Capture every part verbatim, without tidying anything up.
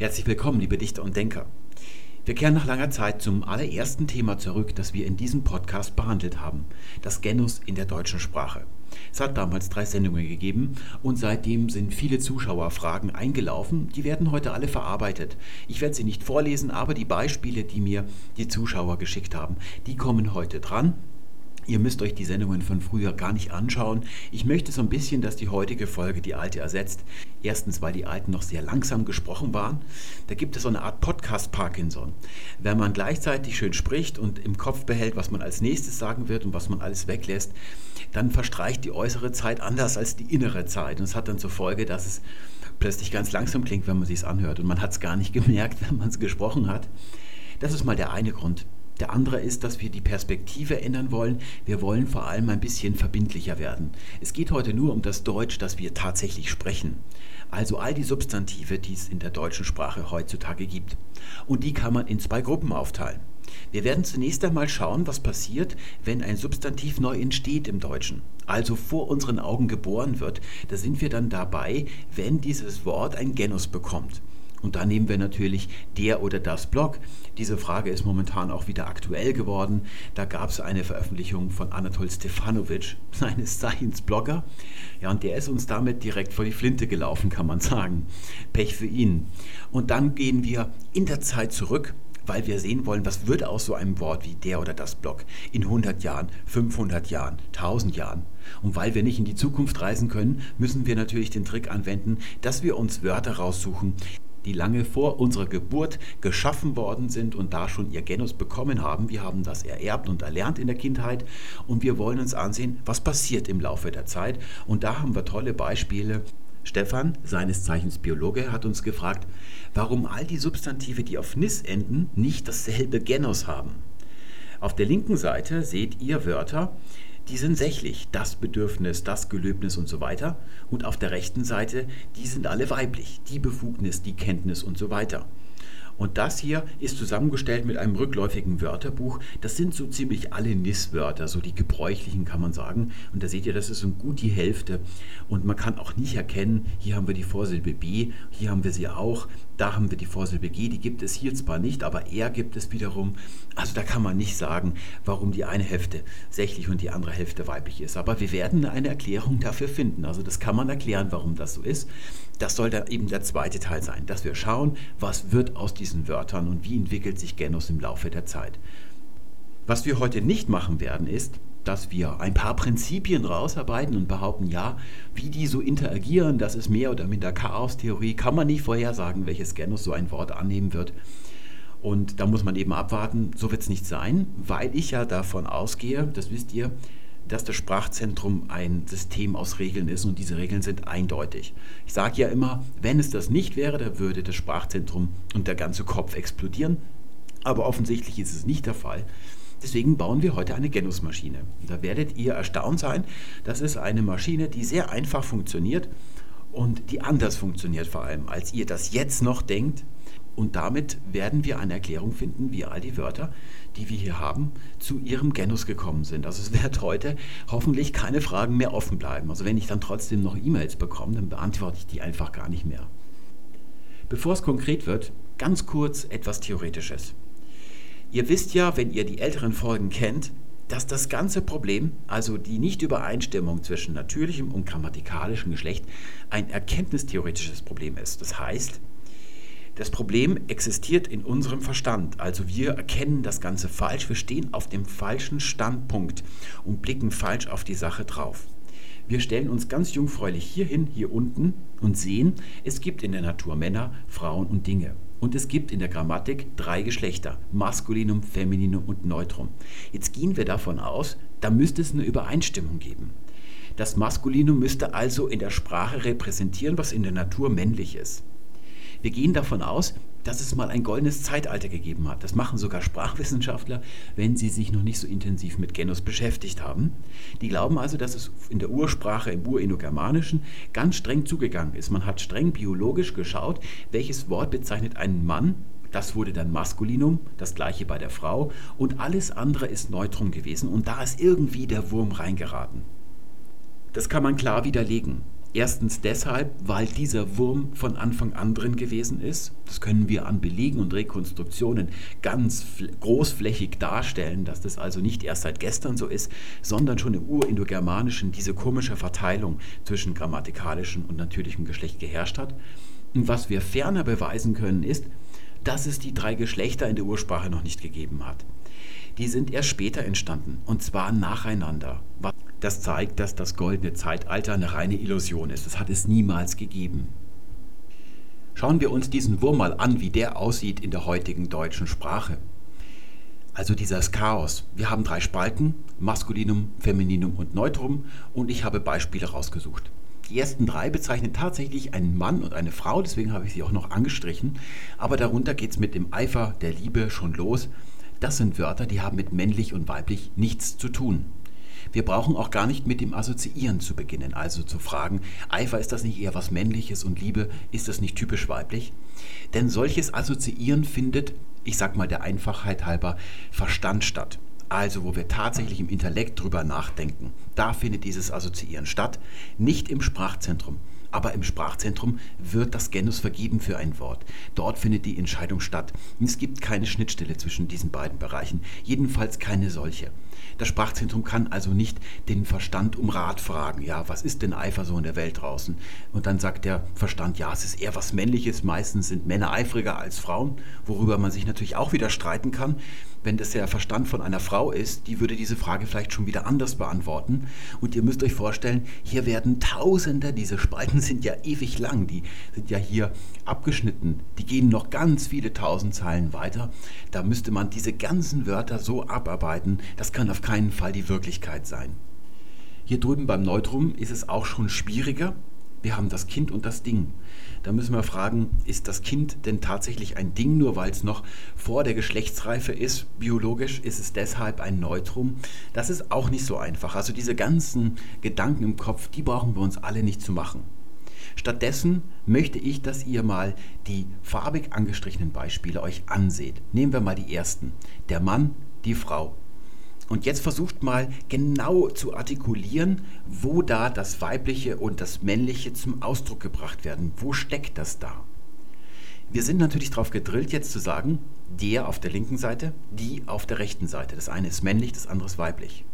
Herzlich willkommen, liebe Dichter und Denker. Wir kehren nach langer Zeit zum allerersten Thema zurück, das wir in diesem Podcast behandelt haben, das Genus in der deutschen Sprache. Es hat damals drei Sendungen gegeben und seitdem sind viele Zuschauerfragen eingelaufen. Die werden heute alle verarbeitet. Ich werde sie nicht vorlesen, aber die Beispiele, die mir die Zuschauer geschickt haben, die kommen heute dran. Ihr müsst euch die Sendungen von früher gar nicht anschauen. Ich möchte so ein bisschen, dass die heutige Folge die alte ersetzt. Erstens, weil die alten noch sehr langsam gesprochen waren. Da gibt es so eine Art Podcast-Parkinson. Wenn man gleichzeitig schön spricht und im Kopf behält, was man als nächstes sagen wird und was man alles weglässt, dann verstreicht die äußere Zeit anders als die innere Zeit. Und es hat dann zur Folge, dass es plötzlich ganz langsam klingt, wenn man sich es anhört. Und man hat es gar nicht gemerkt, wenn man es gesprochen hat. Das ist mal der eine Grund. Der andere ist, dass wir die Perspektive ändern wollen. Wir wollen vor allem ein bisschen verbindlicher werden. Es geht heute nur um das Deutsch, das wir tatsächlich sprechen. Also all die Substantive, die es in der deutschen Sprache heutzutage gibt. Und die kann man in zwei Gruppen aufteilen. Wir werden zunächst einmal schauen, was passiert, wenn ein Substantiv neu entsteht im Deutschen, also vor unseren Augen geboren wird. Da sind wir dann dabei, wenn dieses Wort ein Genus bekommt. Und da nehmen wir natürlich der oder das Blog. Diese Frage ist momentan auch wieder aktuell geworden. Da gab es eine Veröffentlichung von Anatol Stefanowitsch, seines Zeichens Blogger. Ja, und der ist uns damit direkt vor die Flinte gelaufen, kann man sagen. Pech für ihn. Und dann gehen wir in der Zeit zurück, weil wir sehen wollen, was wird aus so einem Wort wie der oder das Blog in hundert Jahren, fünfhundert Jahren, tausend Jahren. Und weil wir nicht in die Zukunft reisen können, müssen wir natürlich den Trick anwenden, dass wir uns Wörter raussuchen, die lange vor unserer Geburt geschaffen worden sind und da schon ihr Genus bekommen haben. Wir haben das ererbt und erlernt in der Kindheit und wir wollen uns ansehen, was passiert im Laufe der Zeit. Und da haben wir tolle Beispiele. Stefan, seines Zeichens Biologe, hat uns gefragt, warum all die Substantive, die auf nis enden, nicht dasselbe Genus haben. Auf der linken Seite seht ihr Wörter, die sind sächlich, das Bedürfnis, das Gelöbnis und so weiter. Und auf der rechten Seite, die sind alle weiblich, die Befugnis, die Kenntnis und so weiter. Und das hier ist zusammengestellt mit einem rückläufigen Wörterbuch. Das sind so ziemlich alle Nis-Wörter, so die gebräuchlichen kann man sagen. Und da seht ihr, das ist so gut die Hälfte. Und man kann auch nicht erkennen, hier haben wir die Vorsilbe B, hier haben wir sie auch, da haben wir die Vorsilbe G, die gibt es hier zwar nicht, aber R gibt es wiederum. Also da kann man nicht sagen, warum die eine Hälfte sächlich und die andere Hälfte weiblich ist. Aber wir werden eine Erklärung dafür finden. Also das kann man erklären, warum das so ist. Das soll dann eben der zweite Teil sein, dass wir schauen, was wird aus diesen Wörtern und wie entwickelt sich Genus im Laufe der Zeit. Was wir heute nicht machen werden, ist, dass wir ein paar Prinzipien rausarbeiten und behaupten, ja, wie die so interagieren, das ist mehr oder minder Chaostheorie, kann man nicht vorhersagen, welches Genus so ein Wort annehmen wird. Und da muss man eben abwarten, so wird es nicht sein, weil ich ja davon ausgehe, das wisst ihr, dass das Sprachzentrum ein System aus Regeln ist und diese Regeln sind eindeutig. Ich sage ja immer, wenn es das nicht wäre, dann würde das Sprachzentrum und der ganze Kopf explodieren. Aber offensichtlich ist es nicht der Fall. Deswegen bauen wir heute eine Genusmaschine. Da werdet ihr erstaunt sein. Das ist eine Maschine, die sehr einfach funktioniert und die anders funktioniert vor allem, als ihr das jetzt noch denkt. Und damit werden wir eine Erklärung finden, wie all die Wörter, die wir hier haben, zu ihrem Genus gekommen sind. Also es wird heute hoffentlich keine Fragen mehr offen bleiben. Also wenn ich dann trotzdem noch E-Mails bekomme, dann beantworte ich die einfach gar nicht mehr. Bevor es konkret wird, ganz kurz etwas Theoretisches. Ihr wisst ja, wenn ihr die älteren Folgen kennt, dass das ganze Problem, also die Nichtübereinstimmung zwischen natürlichem und grammatikalischem Geschlecht, ein erkenntnistheoretisches Problem ist. Das heißt, das Problem existiert in unserem Verstand, also wir erkennen das Ganze falsch, wir stehen auf dem falschen Standpunkt und blicken falsch auf die Sache drauf. Wir stellen uns ganz jungfräulich hier hin, hier unten und sehen, es gibt in der Natur Männer, Frauen und Dinge. Und es gibt in der Grammatik drei Geschlechter, Maskulinum, Femininum und Neutrum. Jetzt gehen wir davon aus, da müsste es eine Übereinstimmung geben. Das Maskulinum müsste also in der Sprache repräsentieren, was in der Natur männlich ist. Wir gehen davon aus, dass es mal ein goldenes Zeitalter gegeben hat. Das machen sogar Sprachwissenschaftler, wenn sie sich noch nicht so intensiv mit Genus beschäftigt haben. Die glauben also, dass es in der Ursprache, im Urindogermanischen, ganz streng zugegangen ist. Man hat streng biologisch geschaut, welches Wort bezeichnet einen Mann. Das wurde dann Maskulinum, das gleiche bei der Frau. Und alles andere ist Neutrum gewesen. Und da ist irgendwie der Wurm reingeraten. Das kann man klar widerlegen. Erstens deshalb, weil dieser Wurm von Anfang an drin gewesen ist. Das können wir an Belegen und Rekonstruktionen ganz großflächig darstellen, dass das also nicht erst seit gestern so ist, sondern schon im Urindogermanischen diese komische Verteilung zwischen grammatikalischem und natürlichem Geschlecht geherrscht hat. Und was wir ferner beweisen können, ist, dass es die drei Geschlechter in der Ursprache noch nicht gegeben hat. Die sind erst später entstanden, und zwar nacheinander. Das zeigt, dass das goldene Zeitalter eine reine Illusion ist. Das hat es niemals gegeben. Schauen wir uns diesen Wurm mal an, wie der aussieht in der heutigen deutschen Sprache. Also dieses Chaos. Wir haben drei Spalten, Maskulinum, Femininum und Neutrum, und ich habe Beispiele rausgesucht. Die ersten drei bezeichnen tatsächlich einen Mann und eine Frau, deswegen habe ich sie auch noch angestrichen. Aber darunter geht es mit dem Eifer der Liebe schon los. Das sind Wörter, die haben mit männlich und weiblich nichts zu tun. Wir brauchen auch gar nicht mit dem Assoziieren zu beginnen, also zu fragen, Eifer, ist das nicht eher was Männliches, und Liebe, ist das nicht typisch weiblich? Denn solches Assoziieren findet, ich sag mal der Einfachheit halber, Verstand statt. Also wo wir tatsächlich im Intellekt drüber nachdenken, da findet dieses Assoziieren statt, nicht im Sprachzentrum. Aber im Sprachzentrum wird das Genus vergeben für ein Wort. Dort findet die Entscheidung statt. Es gibt keine Schnittstelle zwischen diesen beiden Bereichen, jedenfalls keine solche. Das Sprachzentrum kann also nicht den Verstand um Rat fragen. Ja, was ist denn Eifer so in der Welt draußen? Und dann sagt der Verstand, ja, es ist eher was Männliches. Meistens sind Männer eifriger als Frauen, worüber man sich natürlich auch wieder streiten kann. Wenn das der Verstand von einer Frau ist, die würde diese Frage vielleicht schon wieder anders beantworten. Und ihr müsst euch vorstellen, hier werden Tausende, diese Spalten sind ja ewig lang, die sind ja hier abgeschnitten, die gehen noch ganz viele tausend Zeilen weiter. Da müsste man diese ganzen Wörter so abarbeiten, das kann auf keinen Fall die Wirklichkeit sein. Hier drüben beim Neutrum ist es auch schon schwieriger. Wir haben das Kind und das Ding. Da müssen wir fragen, ist das Kind denn tatsächlich ein Ding, nur weil es noch vor der Geschlechtsreife ist? Biologisch ist es deshalb ein Neutrum. Das ist auch nicht so einfach. Also diese ganzen Gedanken im Kopf, die brauchen wir uns alle nicht zu machen. Stattdessen möchte ich, dass ihr mal die farbig angestrichenen Beispiele euch anseht. Nehmen wir mal die ersten. Der Mann, die Frau. Und jetzt versucht mal genau zu artikulieren, wo da das Weibliche und das Männliche zum Ausdruck gebracht werden. Wo steckt das da? Wir sind natürlich darauf gedrillt, jetzt zu sagen, der auf der linken Seite, die auf der rechten Seite. Das eine ist männlich, das andere ist weiblich.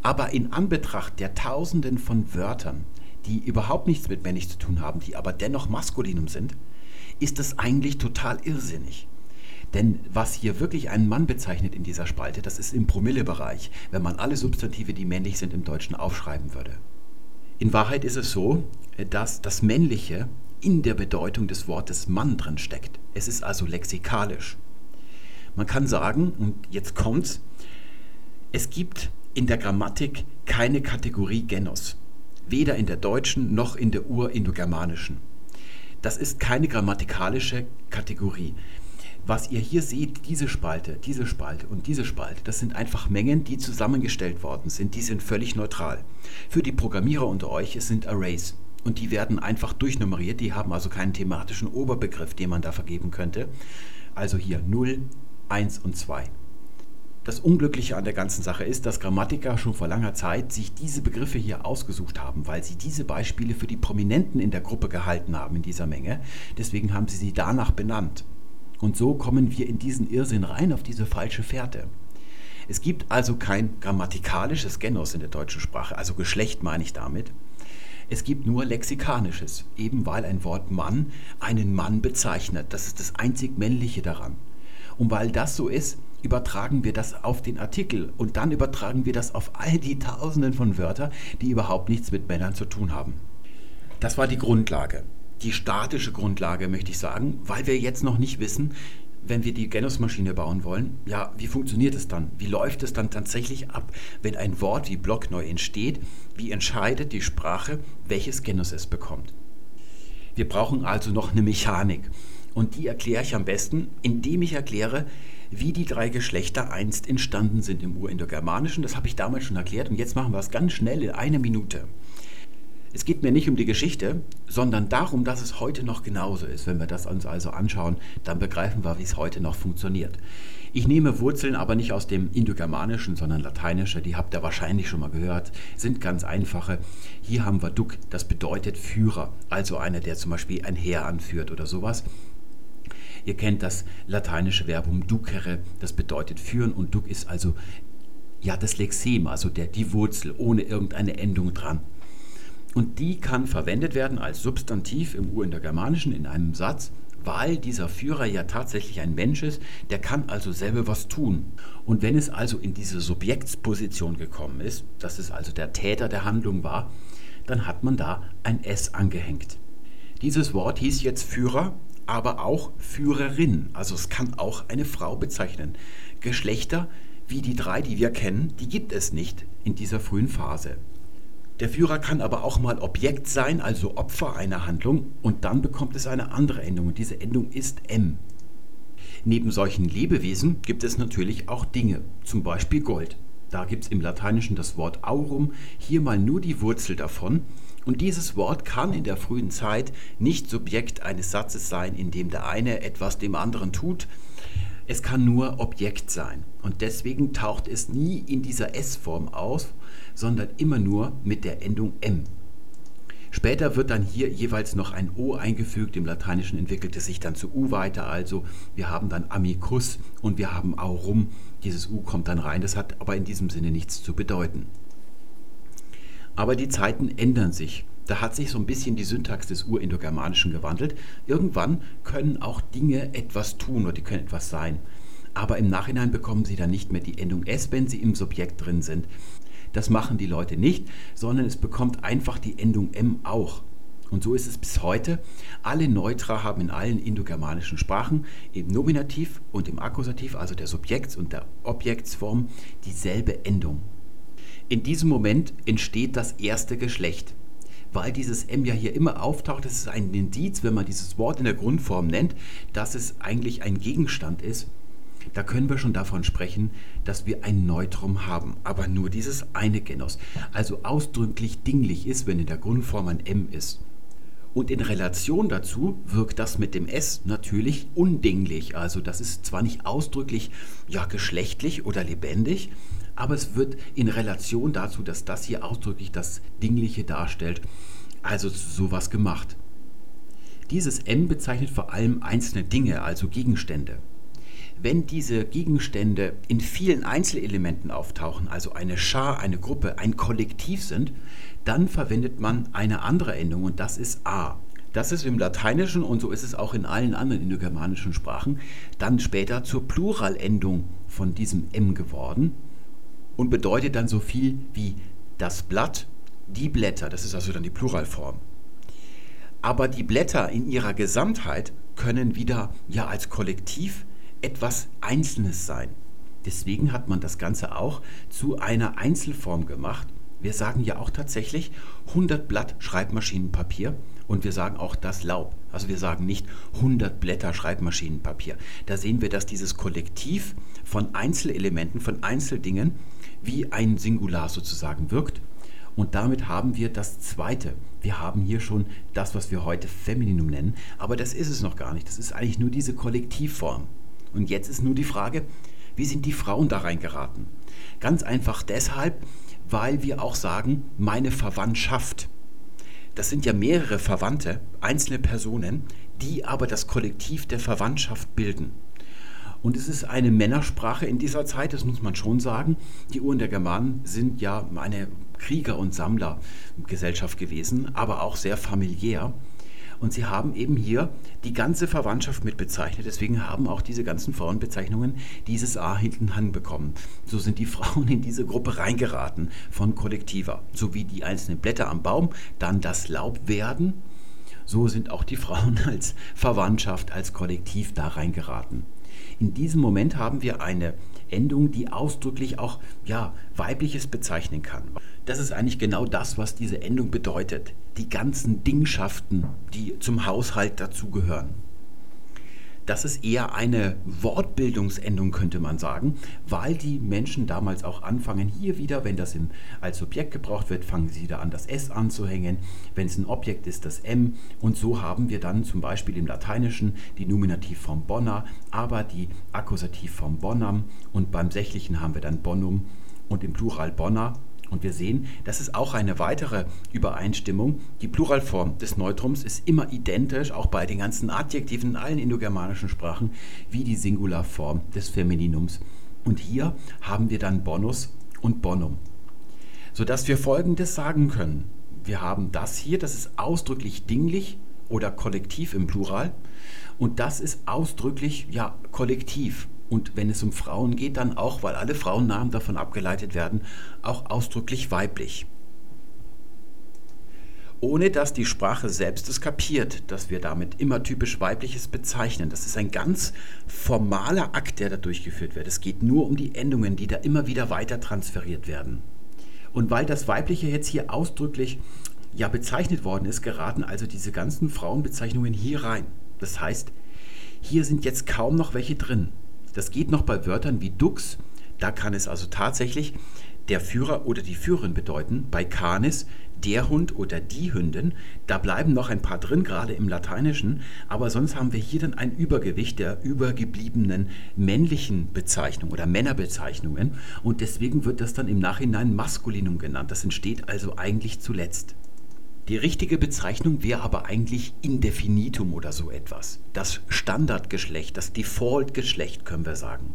Aber in Anbetracht der Tausenden von Wörtern, die überhaupt nichts mit männlich zu tun haben, die aber dennoch Maskulinum sind, ist das eigentlich total irrsinnig. Denn was hier wirklich einen Mann bezeichnet in dieser Spalte, das ist im Promillebereich, wenn man alle Substantive, die männlich sind, im Deutschen aufschreiben würde. In Wahrheit ist es so, dass das Männliche in der Bedeutung des Wortes Mann drin steckt. Es ist also lexikalisch. Man kann sagen, und jetzt kommt's, es gibt in der Grammatik keine Kategorie Genus, weder in der deutschen noch in der urindogermanischen. Das ist keine grammatikalische Kategorie. Was ihr hier seht, diese Spalte, diese Spalte und diese Spalte, das sind einfach Mengen, die zusammengestellt worden sind. Die sind völlig neutral. Für die Programmierer unter euch, es sind Arrays. Und die werden einfach durchnummeriert. Die haben also keinen thematischen Oberbegriff, den man da vergeben könnte. Also hier null, eins und zwei. Das Unglückliche an der ganzen Sache ist, dass Grammatiker schon vor langer Zeit sich diese Begriffe hier ausgesucht haben, weil sie diese Beispiele für die Prominenten in der Gruppe gehalten haben in dieser Menge. Deswegen haben sie sie danach benannt. Und so kommen wir in diesen Irrsinn rein, auf diese falsche Fährte. Es gibt also kein grammatikalisches Genus in der deutschen Sprache, also Geschlecht meine ich damit. Es gibt nur lexikalisches, eben weil ein Wort Mann einen Mann bezeichnet. Das ist das einzig Männliche daran. Und weil das so ist, übertragen wir das auf den Artikel und dann übertragen wir das auf all die Tausenden von Wörtern, die überhaupt nichts mit Männern zu tun haben. Das war die Grundlage. Die statische Grundlage, möchte ich sagen, weil wir jetzt noch nicht wissen, wenn wir die Genusmaschine bauen wollen, ja, wie funktioniert es dann? Wie läuft es dann tatsächlich ab, wenn ein Wort wie Blog neu entsteht? Wie entscheidet die Sprache, welches Genus es bekommt? Wir brauchen also noch eine Mechanik. Und die erkläre ich am besten, indem ich erkläre, wie die drei Geschlechter einst entstanden sind im Urindogermanischen. Das habe ich damals schon erklärt und jetzt machen wir es ganz schnell in einer Minute. Es geht mir nicht um die Geschichte, sondern darum, dass es heute noch genauso ist. Wenn wir das uns also anschauen, dann begreifen wir, wie es heute noch funktioniert. Ich nehme Wurzeln aber nicht aus dem Indogermanischen, sondern Lateinische, die habt ihr wahrscheinlich schon mal gehört, sind ganz einfache. Hier haben wir Duc, das bedeutet Führer, also einer, der zum Beispiel ein Heer anführt oder sowas. Ihr kennt das lateinische Verbum ducere, das bedeutet führen, und Duc ist also ja das Lexem, also der, die Wurzel ohne irgendeine Endung dran. Und die kann verwendet werden als Substantiv im Urindogermanischen in einem Satz, weil dieser Führer ja tatsächlich ein Mensch ist, der kann also selber was tun. Und wenn es also in diese Subjektsposition gekommen ist, dass es also der Täter der Handlung war, dann hat man da ein S angehängt. Dieses Wort hieß jetzt Führer, aber auch Führerin, also es kann auch eine Frau bezeichnen. Geschlechter wie die drei, die wir kennen, die gibt es nicht in dieser frühen Phase. Der Führer kann aber auch mal Objekt sein, also Opfer einer Handlung, und dann bekommt es eine andere Endung, und diese Endung ist M. Neben solchen Lebewesen gibt es natürlich auch Dinge, zum Beispiel Gold. Da gibt es im Lateinischen das Wort aurum, hier mal nur die Wurzel davon, und dieses Wort kann in der frühen Zeit nicht Subjekt eines Satzes sein, in dem der eine etwas dem anderen tut. Es kann nur Objekt sein, und deswegen taucht es nie in dieser S-Form auf, sondern immer nur mit der Endung M. Später wird dann hier jeweils noch ein O eingefügt, im Lateinischen entwickelt es sich dann zu U weiter, also wir haben dann amicus und wir haben aurum, dieses U kommt dann rein, das hat aber in diesem Sinne nichts zu bedeuten. Aber die Zeiten ändern sich. Da hat sich so ein bisschen die Syntax des Urindogermanischen gewandelt. Irgendwann können auch Dinge etwas tun oder die können etwas sein. Aber im Nachhinein bekommen sie dann nicht mehr die Endung S, wenn sie im Subjekt drin sind. Das machen die Leute nicht, sondern es bekommt einfach die Endung M auch. Und so ist es bis heute. Alle Neutra haben in allen indogermanischen Sprachen im Nominativ und im Akkusativ, also der Subjekts- und der Objektsform, dieselbe Endung. In diesem Moment entsteht das erste Geschlecht. Weil dieses M ja hier immer auftaucht, das ist ein Indiz, wenn man dieses Wort in der Grundform nennt, dass es eigentlich ein Gegenstand ist. Da können wir schon davon sprechen, dass wir ein Neutrum haben, aber nur dieses eine Genus. Also ausdrücklich dinglich ist, wenn in der Grundform ein M ist. Und in Relation dazu wirkt das mit dem S natürlich undinglich. Also das ist zwar nicht ausdrücklich ja, geschlechtlich oder lebendig, aber es wird in Relation dazu, dass das hier ausdrücklich das Dingliche darstellt, also zu sowas gemacht. Dieses M bezeichnet vor allem einzelne Dinge, also Gegenstände. Wenn diese Gegenstände in vielen Einzelelementen auftauchen, also eine Schar, eine Gruppe, ein Kollektiv sind, dann verwendet man eine andere Endung, und das ist A. Das ist im Lateinischen, und so ist es auch in allen anderen indogermanischen Sprachen, dann später zur Pluralendung von diesem M geworden. Und bedeutet dann so viel wie das Blatt, die Blätter. Das ist also dann die Pluralform. Aber die Blätter in ihrer Gesamtheit können wieder ja als Kollektiv etwas Einzelnes sein. Deswegen hat man das Ganze auch zu einer Einzelform gemacht. Wir sagen ja auch tatsächlich hundert Blatt Schreibmaschinenpapier, und wir sagen auch das Laub. Also wir sagen nicht hundert Blätter Schreibmaschinenpapier. Da sehen wir, dass dieses Kollektiv von Einzelelementen, von Einzeldingen wie ein Singular sozusagen wirkt, und damit haben wir das Zweite. Wir haben hier schon das, was wir heute Femininum nennen, aber das ist es noch gar nicht. Das ist eigentlich nur diese Kollektivform. Und jetzt ist nur die Frage, wie sind die Frauen da reingeraten? Ganz einfach deshalb, weil wir auch sagen, meine Verwandtschaft. Das sind ja mehrere Verwandte, einzelne Personen, die aber das Kollektiv der Verwandtschaft bilden. Und es ist eine Männersprache in dieser Zeit, das muss man schon sagen. Die Urindogermanen sind ja eine Krieger- und Sammlergesellschaft gewesen, aber auch sehr familiär. Und sie haben eben hier die ganze Verwandtschaft mit bezeichnet. Deswegen haben auch diese ganzen Frauenbezeichnungen dieses A hinten anbekommen. So sind die Frauen in diese Gruppe reingeraten von Kollektiva. So wie die einzelnen Blätter am Baum dann das Laub werden, so sind auch die Frauen als Verwandtschaft, als Kollektiv da reingeraten. In diesem Moment haben wir eine Endung, die ausdrücklich auch ja, Weibliches bezeichnen kann. Das ist eigentlich genau das, was diese Endung bedeutet. Die ganzen Dingschaften, die zum Haushalt dazugehören. Das ist eher eine Wortbildungsendung, könnte man sagen, weil die Menschen damals auch anfangen, hier wieder, wenn das im, als Subjekt gebraucht wird, fangen sie da an, das S anzuhängen, wenn es ein Objekt ist, das M, und so haben wir dann zum Beispiel im Lateinischen die Nominativform bona, aber die Akkusativform bonam, und beim Sächlichen haben wir dann bonum und im Plural bona. Und wir sehen, das ist auch eine weitere Übereinstimmung. Die Pluralform des Neutrums ist immer identisch, auch bei den ganzen Adjektiven in allen indogermanischen Sprachen, wie die Singularform des Femininums. Und hier haben wir dann bonus und bonum, sodass wir Folgendes sagen können. Wir haben das hier, das ist ausdrücklich dinglich oder kollektiv im Plural, und das ist ausdrücklich, ja, kollektiv. Und wenn es um Frauen geht, dann auch, weil alle Frauennamen davon abgeleitet werden, auch ausdrücklich weiblich. Ohne dass die Sprache selbst es kapiert, dass wir damit immer typisch Weibliches bezeichnen. Das ist ein ganz formaler Akt, der da durchgeführt wird. Es geht nur um die Endungen, die da immer wieder weiter transferiert werden. Und weil das Weibliche jetzt hier ausdrücklich ja bezeichnet worden ist, geraten also diese ganzen Frauenbezeichnungen hier rein. Das heißt, hier sind jetzt kaum noch welche drin. Das geht noch bei Wörtern wie Dux, da kann es also tatsächlich der Führer oder die Führerin bedeuten. Bei Canis, der Hund oder die Hündin, da bleiben noch ein paar drin, gerade im Lateinischen. Aber sonst haben wir hier dann ein Übergewicht der übergebliebenen männlichen Bezeichnung oder Männerbezeichnungen. Und deswegen wird das dann im Nachhinein Maskulinum genannt. Das entsteht also eigentlich zuletzt. Die richtige Bezeichnung wäre aber eigentlich Indefinitum oder so etwas. Das Standardgeschlecht, das Default-Geschlecht, können wir sagen.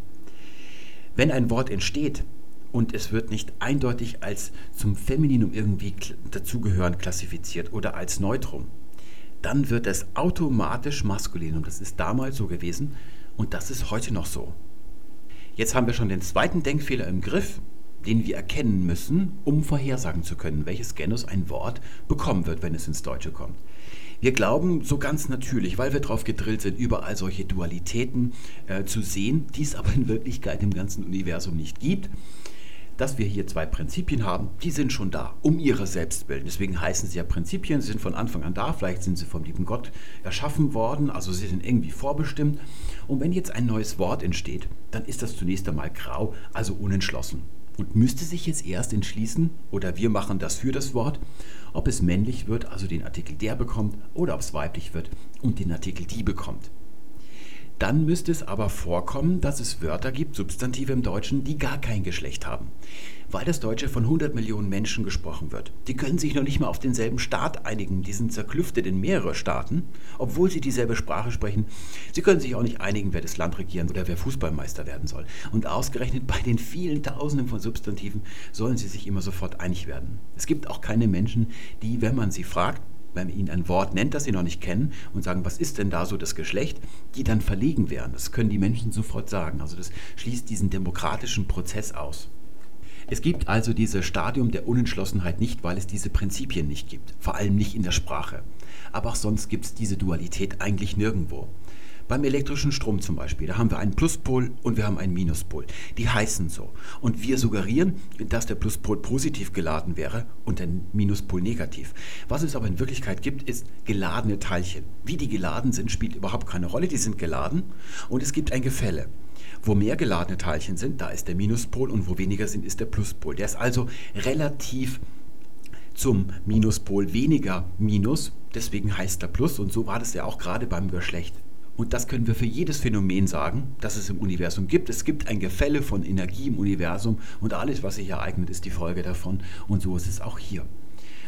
Wenn ein Wort entsteht und es wird nicht eindeutig als zum Femininum irgendwie dazugehörend klassifiziert oder als Neutrum, dann wird es automatisch Maskulinum. Das ist damals so gewesen und das ist heute noch so. Jetzt haben wir schon den zweiten Denkfehler im Griff, den wir erkennen müssen, um vorhersagen zu können, welches Genus ein Wort bekommen wird, wenn es ins Deutsche kommt. Wir glauben so ganz natürlich, weil wir darauf gedrillt sind, überall solche Dualitäten äh, zu sehen, die es aber in Wirklichkeit im ganzen Universum nicht gibt, dass wir hier zwei Prinzipien haben, die sind schon da, um ihre selbst bilden. Deswegen heißen sie ja Prinzipien, sie sind von Anfang an da, vielleicht sind sie vom lieben Gott erschaffen worden, also sie sind irgendwie vorbestimmt. Und wenn jetzt ein neues Wort entsteht, dann ist das zunächst einmal grau, also unentschlossen. Und müsste sich jetzt erst entschließen, oder wir machen das für das Wort, ob es männlich wird, also den Artikel der bekommt, oder ob es weiblich wird und den Artikel die bekommt. Dann müsste es aber vorkommen, dass es Wörter gibt, Substantive im Deutschen, die gar kein Geschlecht haben, weil das Deutsche von hundert Millionen Menschen gesprochen wird. Die können sich noch nicht mal auf denselben Staat einigen, die sind zerklüftet in mehrere Staaten, obwohl sie dieselbe Sprache sprechen. Sie können sich auch nicht einigen, wer das Land regieren oder wer Fußballmeister werden soll. Und ausgerechnet bei den vielen Tausenden von Substantiven sollen sie sich immer sofort einig werden. Es gibt auch keine Menschen, die, wenn man sie fragt, wenn man ihnen ein Wort nennt, das sie noch nicht kennen, und sagen, was ist denn da so das Geschlecht, die dann verlegen wären. Das können die Menschen sofort sagen. Also das schließt diesen demokratischen Prozess aus. Es gibt also dieses Stadium der Unentschlossenheit nicht, weil es diese Prinzipien nicht gibt, vor allem nicht in der Sprache. Aber auch sonst gibt es diese Dualität eigentlich nirgendwo. Beim elektrischen Strom zum Beispiel, da haben wir einen Pluspol und wir haben einen Minuspol. Die heißen so. Und wir suggerieren, dass der Pluspol positiv geladen wäre und der Minuspol negativ. Was es aber in Wirklichkeit gibt, ist geladene Teilchen. Wie die geladen sind, spielt überhaupt keine Rolle. Die sind geladen und es gibt ein Gefälle. Wo mehr geladene Teilchen sind, da ist der Minuspol, und wo weniger sind, ist der Pluspol. Der ist also relativ zum Minuspol weniger Minus, deswegen heißt er Plus, und so war das ja auch gerade beim Geschlecht. Und das können wir für jedes Phänomen sagen, das es im Universum gibt. Es gibt ein Gefälle von Energie im Universum und alles, was sich ereignet, ist die Folge davon. Und so ist es auch hier.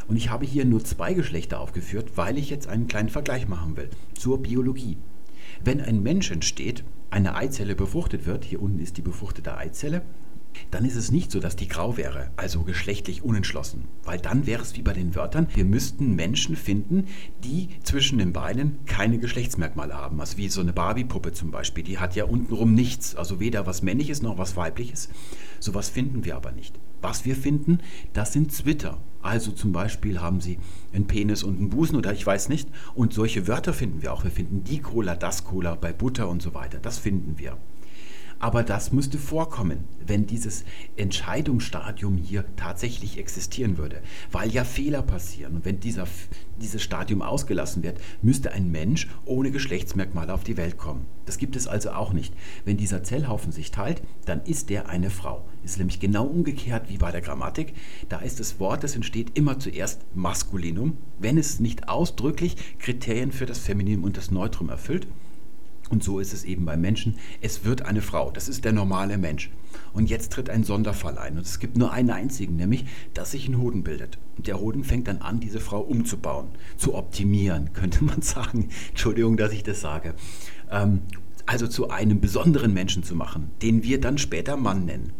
Und ich habe hier nur zwei Geschlechter aufgeführt, weil ich jetzt einen kleinen Vergleich machen will zur Biologie. Wenn ein Mensch entsteht, eine Eizelle befruchtet wird, hier unten ist die befruchtete Eizelle, dann ist es nicht so, dass die grau wäre, also geschlechtlich unentschlossen, weil dann wäre es wie bei den Wörtern, wir müssten Menschen finden, die zwischen den Beinen keine Geschlechtsmerkmale haben, also wie so eine Barbie-Puppe zum Beispiel, die hat ja untenrum nichts, also weder was Männliches noch was Weibliches, sowas finden wir aber nicht. Was wir finden, das sind Zwitter, also zum Beispiel haben sie einen Penis und einen Busen oder ich weiß nicht, und solche Wörter finden wir auch, wir finden die Cola, das Cola bei Butter und so weiter, das finden wir. Aber das müsste vorkommen, wenn dieses Entscheidungsstadium hier tatsächlich existieren würde, weil ja Fehler passieren. Und wenn dieser, dieses Stadium ausgelassen wird, müsste ein Mensch ohne Geschlechtsmerkmale auf die Welt kommen. Das gibt es also auch nicht. Wenn dieser Zellhaufen sich teilt, dann ist der eine Frau. Ist nämlich genau umgekehrt wie bei der Grammatik. Da ist das Wort, das entsteht, immer zuerst Maskulinum, wenn es nicht ausdrücklich Kriterien für das Femininum und das Neutrum erfüllt. Und so ist es eben beim Menschen. Es wird eine Frau. Das ist der normale Mensch. Und jetzt tritt ein Sonderfall ein. Und es gibt nur einen einzigen, nämlich, dass sich ein Hoden bildet. Und der Hoden fängt dann an, diese Frau umzubauen, zu optimieren, könnte man sagen. Entschuldigung, dass ich das sage. Ähm, also zu einem besonderen Menschen zu machen, den wir dann später Mann nennen.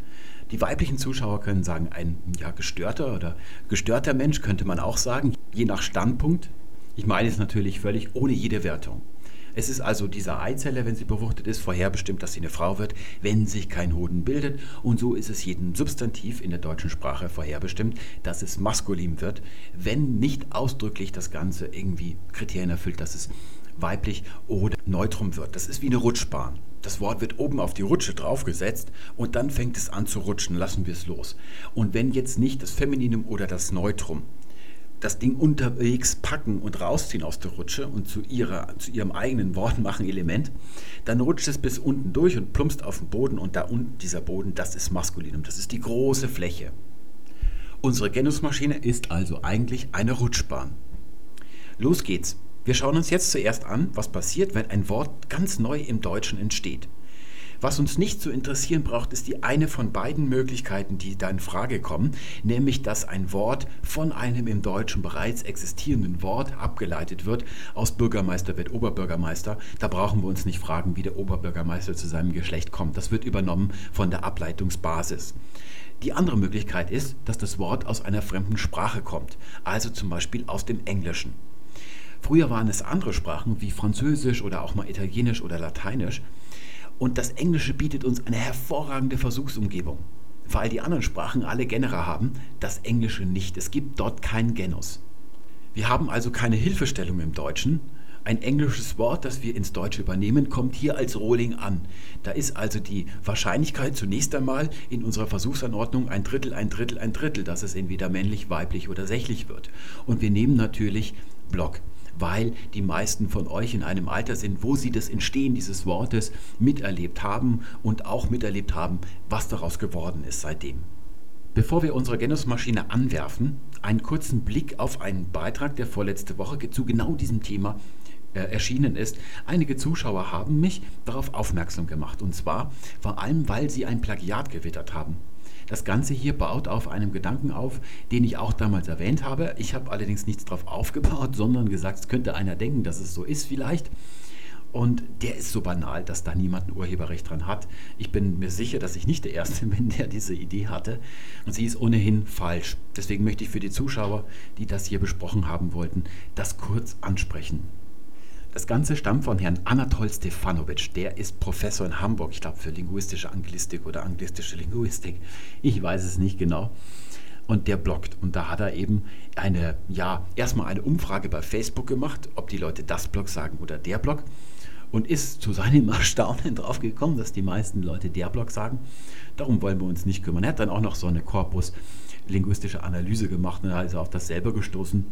Die weiblichen Zuschauer können sagen, ein ja, gestörter oder gestörter Mensch könnte man auch sagen, je nach Standpunkt. Ich meine es natürlich völlig ohne jede Wertung. Es ist also diese Eizelle, wenn sie befruchtet ist, vorherbestimmt, dass sie eine Frau wird, wenn sich kein Hoden bildet. Und so ist es jedem Substantiv in der deutschen Sprache vorherbestimmt, dass es maskulin wird, wenn nicht ausdrücklich das Ganze irgendwie Kriterien erfüllt, dass es weiblich oder neutrum wird. Das ist wie eine Rutschbahn. Das Wort wird oben auf die Rutsche draufgesetzt und dann fängt es an zu rutschen, lassen wir es los. Und wenn jetzt nicht das Femininum oder das Neutrum das Ding unterwegs packen und rausziehen aus der Rutsche und zu, ihrer, zu ihrem eigenen Wort machen Element, dann rutscht es bis unten durch und plumpst auf den Boden und da unten dieser Boden, das ist Maskulinum, das ist die große Fläche. Unsere Genusmaschine ist also eigentlich eine Rutschbahn. Los geht's. Wir schauen uns jetzt zuerst an, was passiert, wenn ein Wort ganz neu im Deutschen entsteht. Was uns nicht zu interessieren braucht, ist die eine von beiden Möglichkeiten, die da in Frage kommen, nämlich, dass ein Wort von einem im Deutschen bereits existierenden Wort abgeleitet wird. Aus Bürgermeister wird Oberbürgermeister. Da brauchen wir uns nicht fragen, wie der Oberbürgermeister zu seinem Geschlecht kommt. Das wird übernommen von der Ableitungsbasis. Die andere Möglichkeit ist, dass das Wort aus einer fremden Sprache kommt, also zum Beispiel aus dem Englischen. Früher waren es andere Sprachen, wie Französisch oder auch mal Italienisch oder Lateinisch. Und das Englische bietet uns eine hervorragende Versuchsumgebung, weil die anderen Sprachen alle Genera haben, das Englische nicht. Es gibt dort keinen Genus. Wir haben also keine Hilfestellung im Deutschen. Ein englisches Wort, das wir ins Deutsche übernehmen, kommt hier als Rohling an. Da ist also die Wahrscheinlichkeit zunächst einmal in unserer Versuchsanordnung ein Drittel, ein Drittel, ein Drittel, dass es entweder männlich, weiblich oder sächlich wird. Und wir nehmen natürlich Blog, weil die meisten von euch in einem Alter sind, wo sie das Entstehen dieses Wortes miterlebt haben und auch miterlebt haben, was daraus geworden ist seitdem. Bevor wir unsere Genusmaschine anwerfen, einen kurzen Blick auf einen Beitrag, der vorletzte Woche zu genau diesem Thema äh, erschienen ist. Einige Zuschauer haben mich darauf aufmerksam gemacht, und zwar vor allem, weil sie ein Plagiat gewittert haben. Das Ganze hier baut auf einem Gedanken auf, den ich auch damals erwähnt habe. Ich habe allerdings nichts drauf aufgebaut, sondern gesagt, es könnte einer denken, dass es so ist vielleicht. Und der ist so banal, dass da niemand ein Urheberrecht dran hat. Ich bin mir sicher, dass ich nicht der Erste bin, der diese Idee hatte. Und sie ist ohnehin falsch. Deswegen möchte ich für die Zuschauer, die das hier besprochen haben wollten, das kurz ansprechen. Das Ganze stammt von Herrn Anatol Stefanowitsch. Der ist Professor in Hamburg, ich glaube für linguistische Anglistik oder anglistische Linguistik. Ich weiß es nicht genau. Und der bloggt. Und da hat er eben eine, ja, erstmal eine Umfrage bei Facebook gemacht, ob die Leute das Blog sagen oder der Blog. Und ist zu seinem Erstaunen drauf gekommen, dass die meisten Leute der Blog sagen. Darum wollen wir uns nicht kümmern. Er hat dann auch noch so eine Korpus-linguistische Analyse gemacht und da ist er auf dasselbe gestoßen.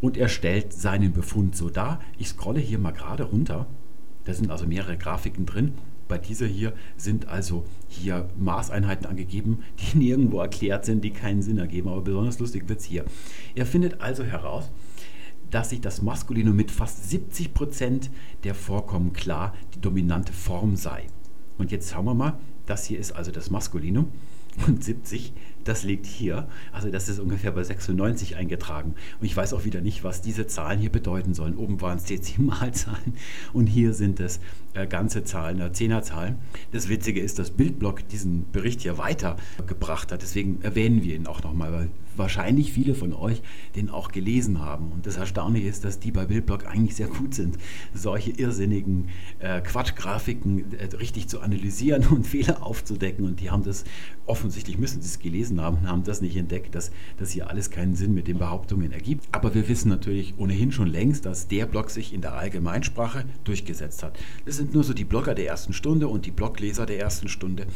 Und er stellt seinen Befund so dar. Ich scrolle hier mal gerade runter. Da sind also mehrere Grafiken drin. Bei dieser hier sind also hier Maßeinheiten angegeben, die nirgendwo erklärt sind, die keinen Sinn ergeben. Aber besonders lustig wird es hier. Er findet also heraus, dass sich das Maskulinum mit fast siebzig Prozent der Vorkommen klar die dominante Form sei. Und jetzt schauen wir mal. Das hier ist also das Maskulinum. Und siebzig, das liegt hier, also das ist ungefähr bei sechsundneunzig eingetragen. Und ich weiß auch wieder nicht, was diese Zahlen hier bedeuten sollen. Oben waren es Dezimalzahlen und hier sind es äh, ganze Zahlen, äh, Zehnerzahlen. Das Witzige ist, dass Bildblog diesen Bericht hier weitergebracht hat. Deswegen erwähnen wir ihn auch nochmal, weil wahrscheinlich viele von euch den auch gelesen haben. Und das Erstaunliche ist, dass die bei Bildblog eigentlich sehr gut sind, solche irrsinnigen äh, Quatschgrafiken äh, richtig zu analysieren und Fehler aufzudecken. Und die haben das offensichtlich, müssen sie es gelesen Spitznamen haben das nicht entdeckt, dass das hier alles keinen Sinn mit den Behauptungen ergibt. Aber wir wissen natürlich ohnehin schon längst, dass der Blog sich in der Allgemeinsprache durchgesetzt hat. Das sind nur so die Blogger der ersten Stunde und die Blogleser der ersten Stunde,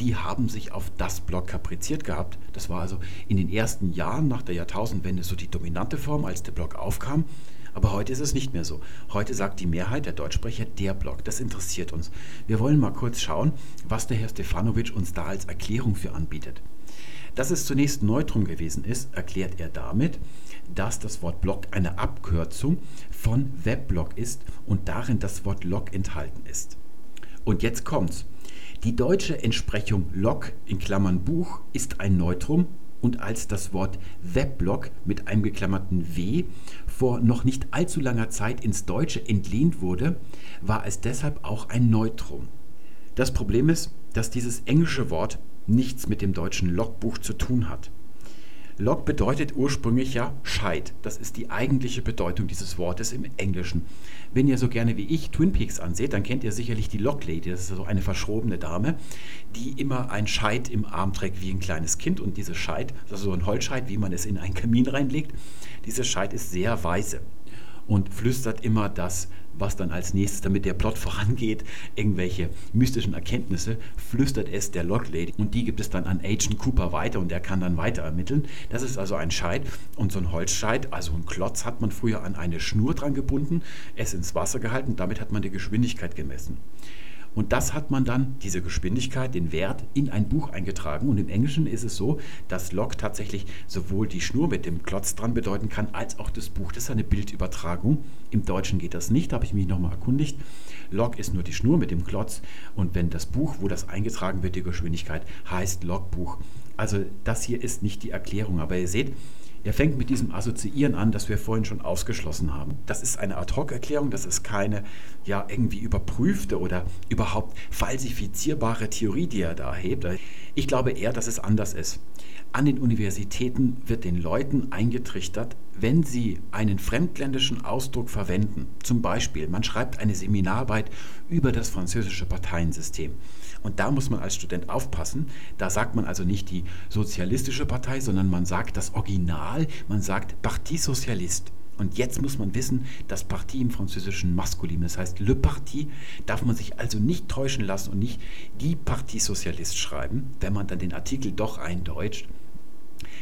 die haben sich auf das Blog kapriziert gehabt. Das war also in den ersten Jahren nach der Jahrtausendwende so die dominante Form, als der Blog aufkam. Aber heute ist es nicht mehr so. Heute sagt die Mehrheit der Deutschsprecher der Blog. Das interessiert uns. Wir wollen mal kurz schauen, was der Herr Stefanowitsch uns da als Erklärung für anbietet. Dass es zunächst Neutrum gewesen ist, erklärt er damit, dass das Wort Blog eine Abkürzung von Weblog ist und darin das Wort Log enthalten ist. Und jetzt kommt's. Die deutsche Entsprechung Log in Klammern Buch ist ein Neutrum und als das Wort Weblog mit einem geklammerten W vor noch nicht allzu langer Zeit ins Deutsche entlehnt wurde, war es deshalb auch ein Neutrum. Das Problem ist, dass dieses englische Wort nichts mit dem deutschen Logbuch zu tun hat. Log bedeutet ursprünglich ja Scheit. Das ist die eigentliche Bedeutung dieses Wortes im Englischen. Wenn ihr so gerne wie ich Twin Peaks anseht, dann kennt ihr sicherlich die Log Lady. Das ist so eine verschrobene Dame, die immer ein Scheit im Arm trägt wie ein kleines Kind. Und dieses Scheit, also so ein Holzscheit, wie man es in einen Kamin reinlegt, dieses Scheit ist sehr weise und flüstert immer das, was dann als nächstes, damit der Plot vorangeht, irgendwelche mystischen Erkenntnisse, flüstert es der Log Lady und die gibt es dann an Agent Cooper weiter und er kann dann weiter ermitteln. Das ist also ein Scheit und so ein Holzscheit, also ein Klotz, hat man früher an eine Schnur dran gebunden, es ins Wasser gehalten, damit hat man die Geschwindigkeit gemessen. Und das hat man dann, diese Geschwindigkeit, den Wert, in ein Buch eingetragen. Und im Englischen ist es so, dass Log tatsächlich sowohl die Schnur mit dem Klotz dran bedeuten kann, als auch das Buch. Das ist eine Bildübertragung. Im Deutschen geht das nicht, da habe ich mich nochmal erkundigt. Log ist nur die Schnur mit dem Klotz. Und wenn das Buch, wo das eingetragen wird, die Geschwindigkeit, heißt Logbuch. Also das hier ist nicht die Erklärung. Aber ihr seht, er fängt mit diesem Assoziieren an, das wir vorhin schon ausgeschlossen haben. Das ist eine Ad-Hoc-Erklärung, das ist keine ja irgendwie überprüfte oder überhaupt falsifizierbare Theorie, die er da erhebt. Ich glaube eher, dass es anders ist. An den Universitäten wird den Leuten eingetrichtert, wenn sie einen fremdländischen Ausdruck verwenden. Zum Beispiel, man schreibt eine Seminararbeit über das französische Parteiensystem. Und da muss man als Student aufpassen. Da sagt man also nicht die sozialistische Partei, sondern man sagt das Original, man sagt Parti Socialiste. Und jetzt muss man wissen, das Parti im Französischen Maskulin, das heißt Le Parti, darf man sich also nicht täuschen lassen und nicht die Parti Socialiste schreiben, wenn man dann den Artikel doch eindeutscht.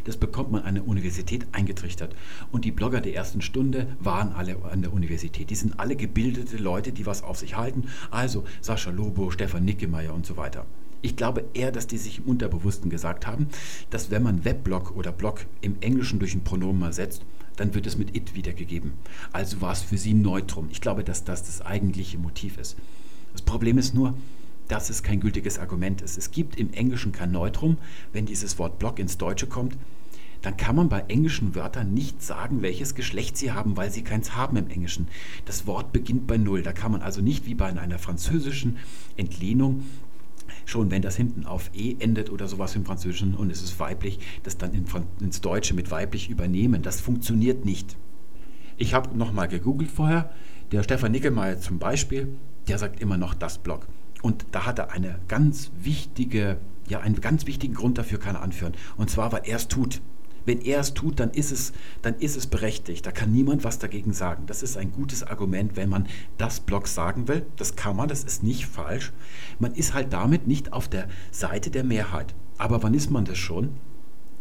Das bekommt man an der Universität eingetrichtert. Und die Blogger der ersten Stunde waren alle an der Universität. Die sind alle gebildete Leute, die was auf sich halten. Also Sascha Lobo, Stefan Nickelmeier und so weiter. Ich glaube eher, dass die sich im Unterbewussten gesagt haben, dass wenn man Weblog oder Blog im Englischen durch ein Pronomen ersetzt, dann wird es mit it wiedergegeben. Also war es für sie ein Neutrum. Ich glaube, dass das das eigentliche Motiv ist. Das Problem ist nur, dass es kein gültiges Argument ist. Es gibt im Englischen kein Neutrum. Wenn dieses Wort Blog ins Deutsche kommt, dann kann man bei englischen Wörtern nicht sagen, welches Geschlecht sie haben, weil sie keins haben im Englischen. Das Wort beginnt bei Null. Da kann man also nicht wie bei einer französischen Entlehnung, schon wenn das hinten auf E endet oder sowas im Französischen und es ist weiblich, das dann ins Deutsche mit weiblich übernehmen. Das funktioniert nicht. Ich habe nochmal gegoogelt vorher. Der Stefan Nickelmeier zum Beispiel, der sagt immer noch das Blog. Und da hat er eine ganz wichtige, ja, einen ganz wichtigen Grund dafür kann er anführen. Und zwar, weil er es tut. Wenn er es tut, dann ist es, dann ist es berechtigt. Da kann niemand was dagegen sagen. Das ist ein gutes Argument, wenn man das Blog sagen will. Das kann man, das ist nicht falsch. Man ist halt damit nicht auf der Seite der Mehrheit. Aber wann ist man das schon?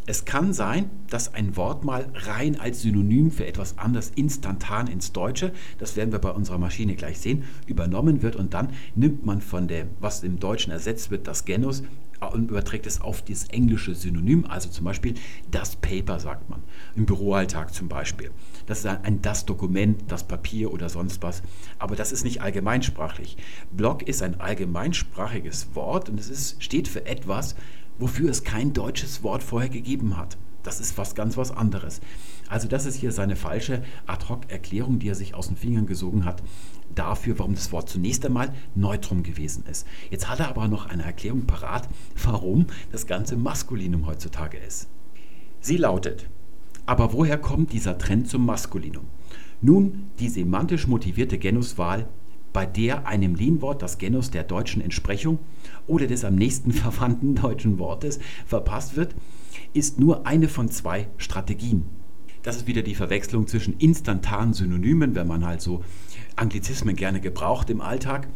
Es kann sein, dass ein Wort mal rein als Synonym für etwas anderes instantan ins Deutsche, das werden wir bei unserer Maschine gleich sehen, übernommen wird und dann nimmt man von dem, was im Deutschen ersetzt wird, das Genus und überträgt es auf das englische Synonym, also zum Beispiel das Paper, sagt man, im Büroalltag zum Beispiel. Das ist ein das Dokument, das Papier oder sonst was, aber das ist nicht allgemeinsprachlich. Blog ist ein allgemeinsprachiges Wort und es ist, steht für etwas, wofür es kein deutsches Wort vorher gegeben hat. Das ist was ganz was anderes. Also das ist hier seine falsche Ad-Hoc-Erklärung, die er sich aus den Fingern gesogen hat, dafür, warum das Wort zunächst einmal Neutrum gewesen ist. Jetzt hat er aber noch eine Erklärung parat, warum das ganze Maskulinum heutzutage ist. Sie lautet, aber woher kommt dieser Trend zum Maskulinum? Nun, die semantisch motivierte Genuswahl, bei der einem Lehnwort das Genus der deutschen Entsprechung oder des am nächsten verwandten deutschen Wortes verpasst wird, ist nur eine von zwei Strategien. Das ist wieder die Verwechslung zwischen instantanen Synonymen, wenn man halt so Anglizismen gerne gebraucht im Alltag,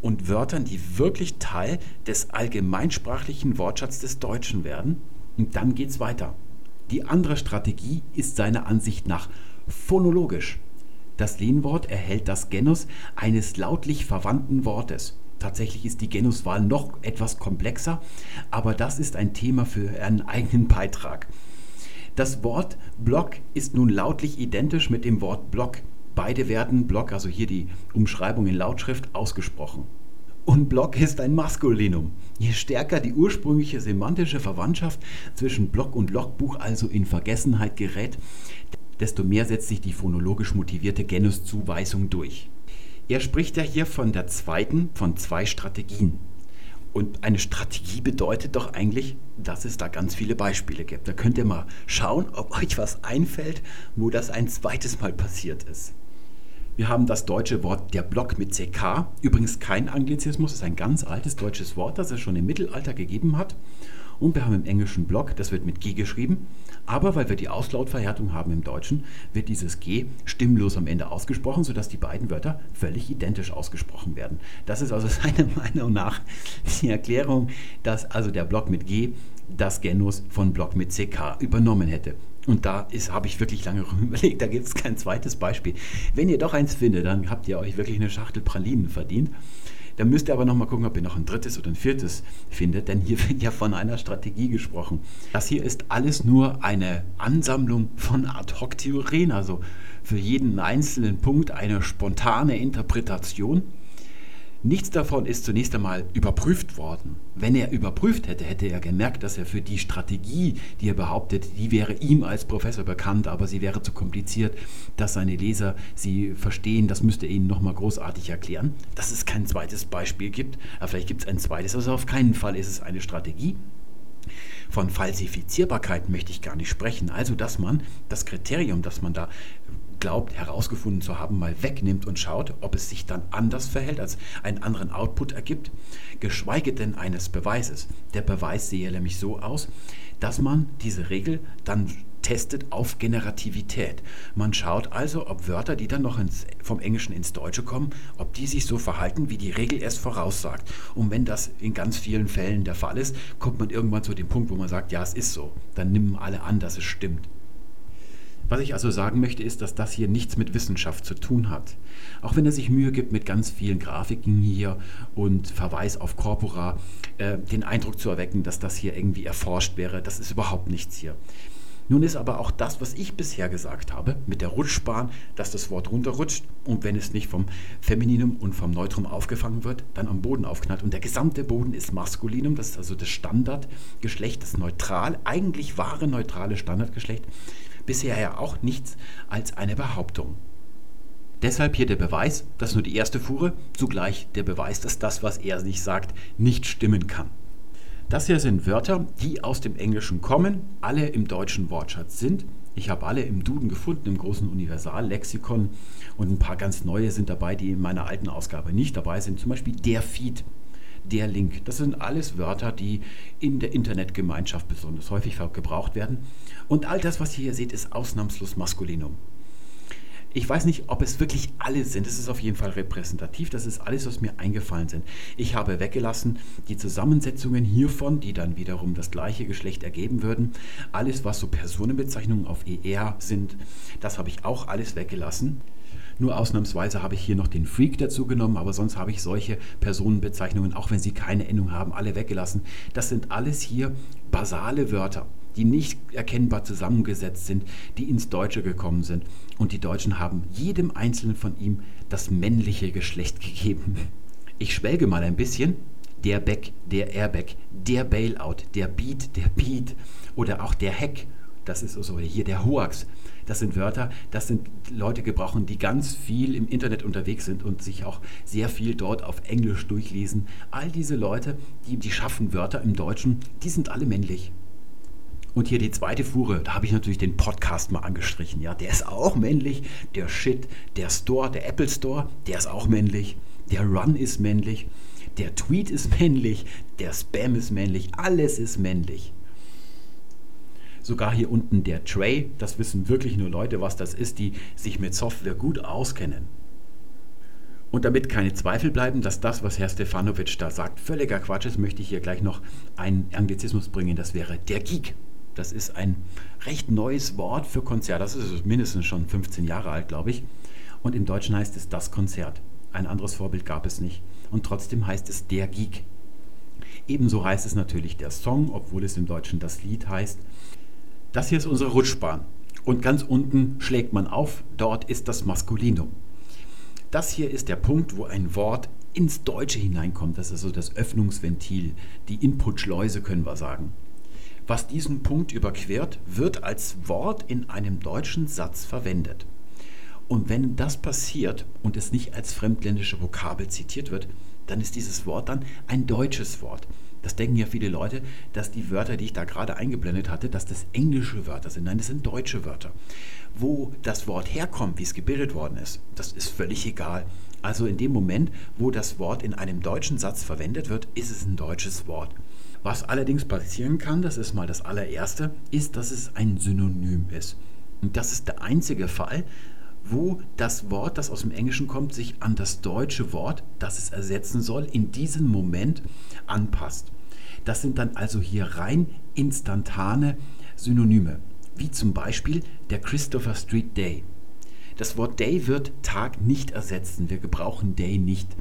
und Wörtern, die wirklich Teil des allgemeinsprachlichen Wortschatzes des Deutschen werden. Und dann geht's weiter. Die andere Strategie ist seiner Ansicht nach phonologisch. Das Lehnwort erhält das Genus eines lautlich verwandten Wortes. Tatsächlich ist die Genuswahl noch etwas komplexer, aber das ist ein Thema für einen eigenen Beitrag. Das Wort Blog ist nun lautlich identisch mit dem Wort Block. Beide werden Blog, also hier die Umschreibung in Lautschrift, ausgesprochen. Und Blog ist ein Maskulinum. Je stärker die ursprüngliche semantische Verwandtschaft zwischen Blog und Logbuch also in Vergessenheit gerät, desto mehr setzt sich die phonologisch motivierte Genuszuweisung durch. Er spricht ja hier von der zweiten, von zwei Strategien. Und eine Strategie bedeutet doch eigentlich, dass es da ganz viele Beispiele gibt. Da könnt ihr mal schauen, ob euch was einfällt, wo das ein zweites Mal passiert ist. Wir haben das deutsche Wort der Block mit C K, übrigens kein Anglizismus, ist ein ganz altes deutsches Wort, das es schon im Mittelalter gegeben hat. Und wir haben im Englischen Block, das wird mit G geschrieben, aber weil wir die Auslautverhärtung haben im Deutschen, wird dieses G stimmlos am Ende ausgesprochen, sodass die beiden Wörter völlig identisch ausgesprochen werden. Das ist also seiner Meinung nach die Erklärung, dass also der Block mit G das Genus von Block mit C K übernommen hätte. Und da habe ich wirklich lange überlegt, da gibt es kein zweites Beispiel. Wenn ihr doch eins findet, dann habt ihr euch wirklich eine Schachtel Pralinen verdient. Dann müsst ihr aber nochmal gucken, ob ihr noch ein drittes oder ein viertes findet, denn hier wird ja von einer Strategie gesprochen. Das hier ist alles nur eine Ansammlung von Ad-Hoc-Theorien, also für jeden einzelnen Punkt eine spontane Interpretation. Nichts davon ist zunächst einmal überprüft worden. Wenn er überprüft hätte, hätte er gemerkt, dass er für die Strategie, die er behauptet, die wäre ihm als Professor bekannt, aber sie wäre zu kompliziert, dass seine Leser sie verstehen, das müsste er ihnen nochmal großartig erklären, dass es kein zweites Beispiel gibt. Aber vielleicht gibt es ein zweites, also auf keinen Fall ist es eine Strategie. Von Falsifizierbarkeit möchte ich gar nicht sprechen. Also, dass man das Kriterium, das man da glaubt, herausgefunden zu haben, mal wegnimmt und schaut, ob es sich dann anders verhält, als einen anderen Output ergibt, geschweige denn eines Beweises. Der Beweis sehe nämlich so aus, dass man diese Regel dann testet auf Generativität. Man schaut also, ob Wörter, die dann noch ins, vom Englischen ins Deutsche kommen, ob die sich so verhalten, wie die Regel es voraussagt. Und wenn das in ganz vielen Fällen der Fall ist, kommt man irgendwann zu dem Punkt, wo man sagt, ja, es ist so. Dann nehmen alle an, dass es stimmt. Was ich also sagen möchte, ist, dass das hier nichts mit Wissenschaft zu tun hat. Auch wenn er sich Mühe gibt, mit ganz vielen Grafiken hier und Verweis auf Corpora äh, den Eindruck zu erwecken, dass das hier irgendwie erforscht wäre, das ist überhaupt nichts hier. Nun ist aber auch das, was ich bisher gesagt habe, mit der Rutschbahn, dass das Wort runterrutscht und wenn es nicht vom Femininum und vom Neutrum aufgefangen wird, dann am Boden aufknallt. Und der gesamte Boden ist Maskulinum, das ist also das Standardgeschlecht, das neutral, eigentlich wahre neutrale Standardgeschlecht. Bisher ja auch nichts als eine Behauptung. Deshalb hier der Beweis, dass nur die erste Fuhre, zugleich der Beweis, dass das, was er sich sagt, nicht stimmen kann. Das hier sind Wörter, die aus dem Englischen kommen, alle im deutschen Wortschatz sind. Ich habe alle im Duden gefunden, im großen Universallexikon, und ein paar ganz neue sind dabei, die in meiner alten Ausgabe nicht dabei sind, zum Beispiel der Feed. Der Link, das sind alles Wörter, die in der Internetgemeinschaft besonders häufig gebraucht werden. Und all das, was ihr hier seht, ist ausnahmslos Maskulinum. Ich weiß nicht, ob es wirklich alle sind. Es ist auf jeden Fall repräsentativ. Das ist alles, was mir eingefallen sind. Ich habe weggelassen die Zusammensetzungen hiervon, die dann wiederum das gleiche Geschlecht ergeben würden. Alles, was so Personenbezeichnungen auf E R sind, das habe ich auch alles weggelassen. Nur ausnahmsweise habe ich hier noch den Freak dazu genommen, aber sonst habe ich solche Personenbezeichnungen, auch wenn sie keine Endung haben, alle weggelassen. Das sind alles hier basale Wörter, die nicht erkennbar zusammengesetzt sind, die ins Deutsche gekommen sind. Und die Deutschen haben jedem einzelnen von ihm das männliche Geschlecht gegeben. Ich schwelge mal ein bisschen. Der Back, der Airbag, der Bailout, der Beat, der Beat oder auch der Heck. Das ist also hier der Hoax. Das sind Wörter, das sind Leute gebrauchen, die ganz viel im Internet unterwegs sind und sich auch sehr viel dort auf Englisch durchlesen. All diese Leute, die, die schaffen Wörter im Deutschen, die sind alle männlich. Und hier die zweite Fuhre, da habe ich natürlich den Podcast mal angestrichen. Ja, der ist auch männlich, der Shit, der Store, der Apple Store, der ist auch männlich, der Run ist männlich, der Tweet ist männlich, der Spam ist männlich, alles ist männlich. Sogar hier unten der Tray, das wissen wirklich nur Leute, was das ist, die sich mit Software gut auskennen. Und damit keine Zweifel bleiben, dass das, was Herr Stefanowitsch da sagt, völliger Quatsch ist, möchte ich hier gleich noch einen Anglizismus bringen, das wäre der Geek. Das ist ein recht neues Wort für Konzert, das ist mindestens schon fünfzehn Jahre alt, glaube ich. Und im Deutschen heißt es das Konzert. Ein anderes Vorbild gab es nicht. Und trotzdem heißt es der Geek. Ebenso heißt es natürlich der Song, obwohl es im Deutschen das Lied heißt. Das hier ist unsere Rutschbahn. Und ganz unten schlägt man auf, dort ist das Maskulinum. Das hier ist der Punkt, wo ein Wort ins Deutsche hineinkommt. Das ist also das Öffnungsventil, die Inputschleuse können wir sagen. Was diesen Punkt überquert, wird als Wort in einem deutschen Satz verwendet. Und wenn das passiert und es nicht als fremdländische Vokabel zitiert wird, dann ist dieses Wort dann ein deutsches Wort. Das denken ja viele Leute, dass die Wörter, die ich da gerade eingeblendet hatte, dass das englische Wörter sind. Nein, das sind deutsche Wörter. Wo das Wort herkommt, wie es gebildet worden ist, das ist völlig egal. Also in dem Moment, wo das Wort in einem deutschen Satz verwendet wird, ist es ein deutsches Wort. Was allerdings passieren kann, das ist mal das allererste, ist, dass es ein Synonym ist. Und das ist der einzige Fall, wo das Wort, das aus dem Englischen kommt, sich an das deutsche Wort, das es ersetzen soll, in diesem Moment anpasst. Das sind dann also hier rein instantane Synonyme, wie zum Beispiel der Christopher Street Day. Das Wort Day wird Tag nicht ersetzen, wir gebrauchen Day nicht.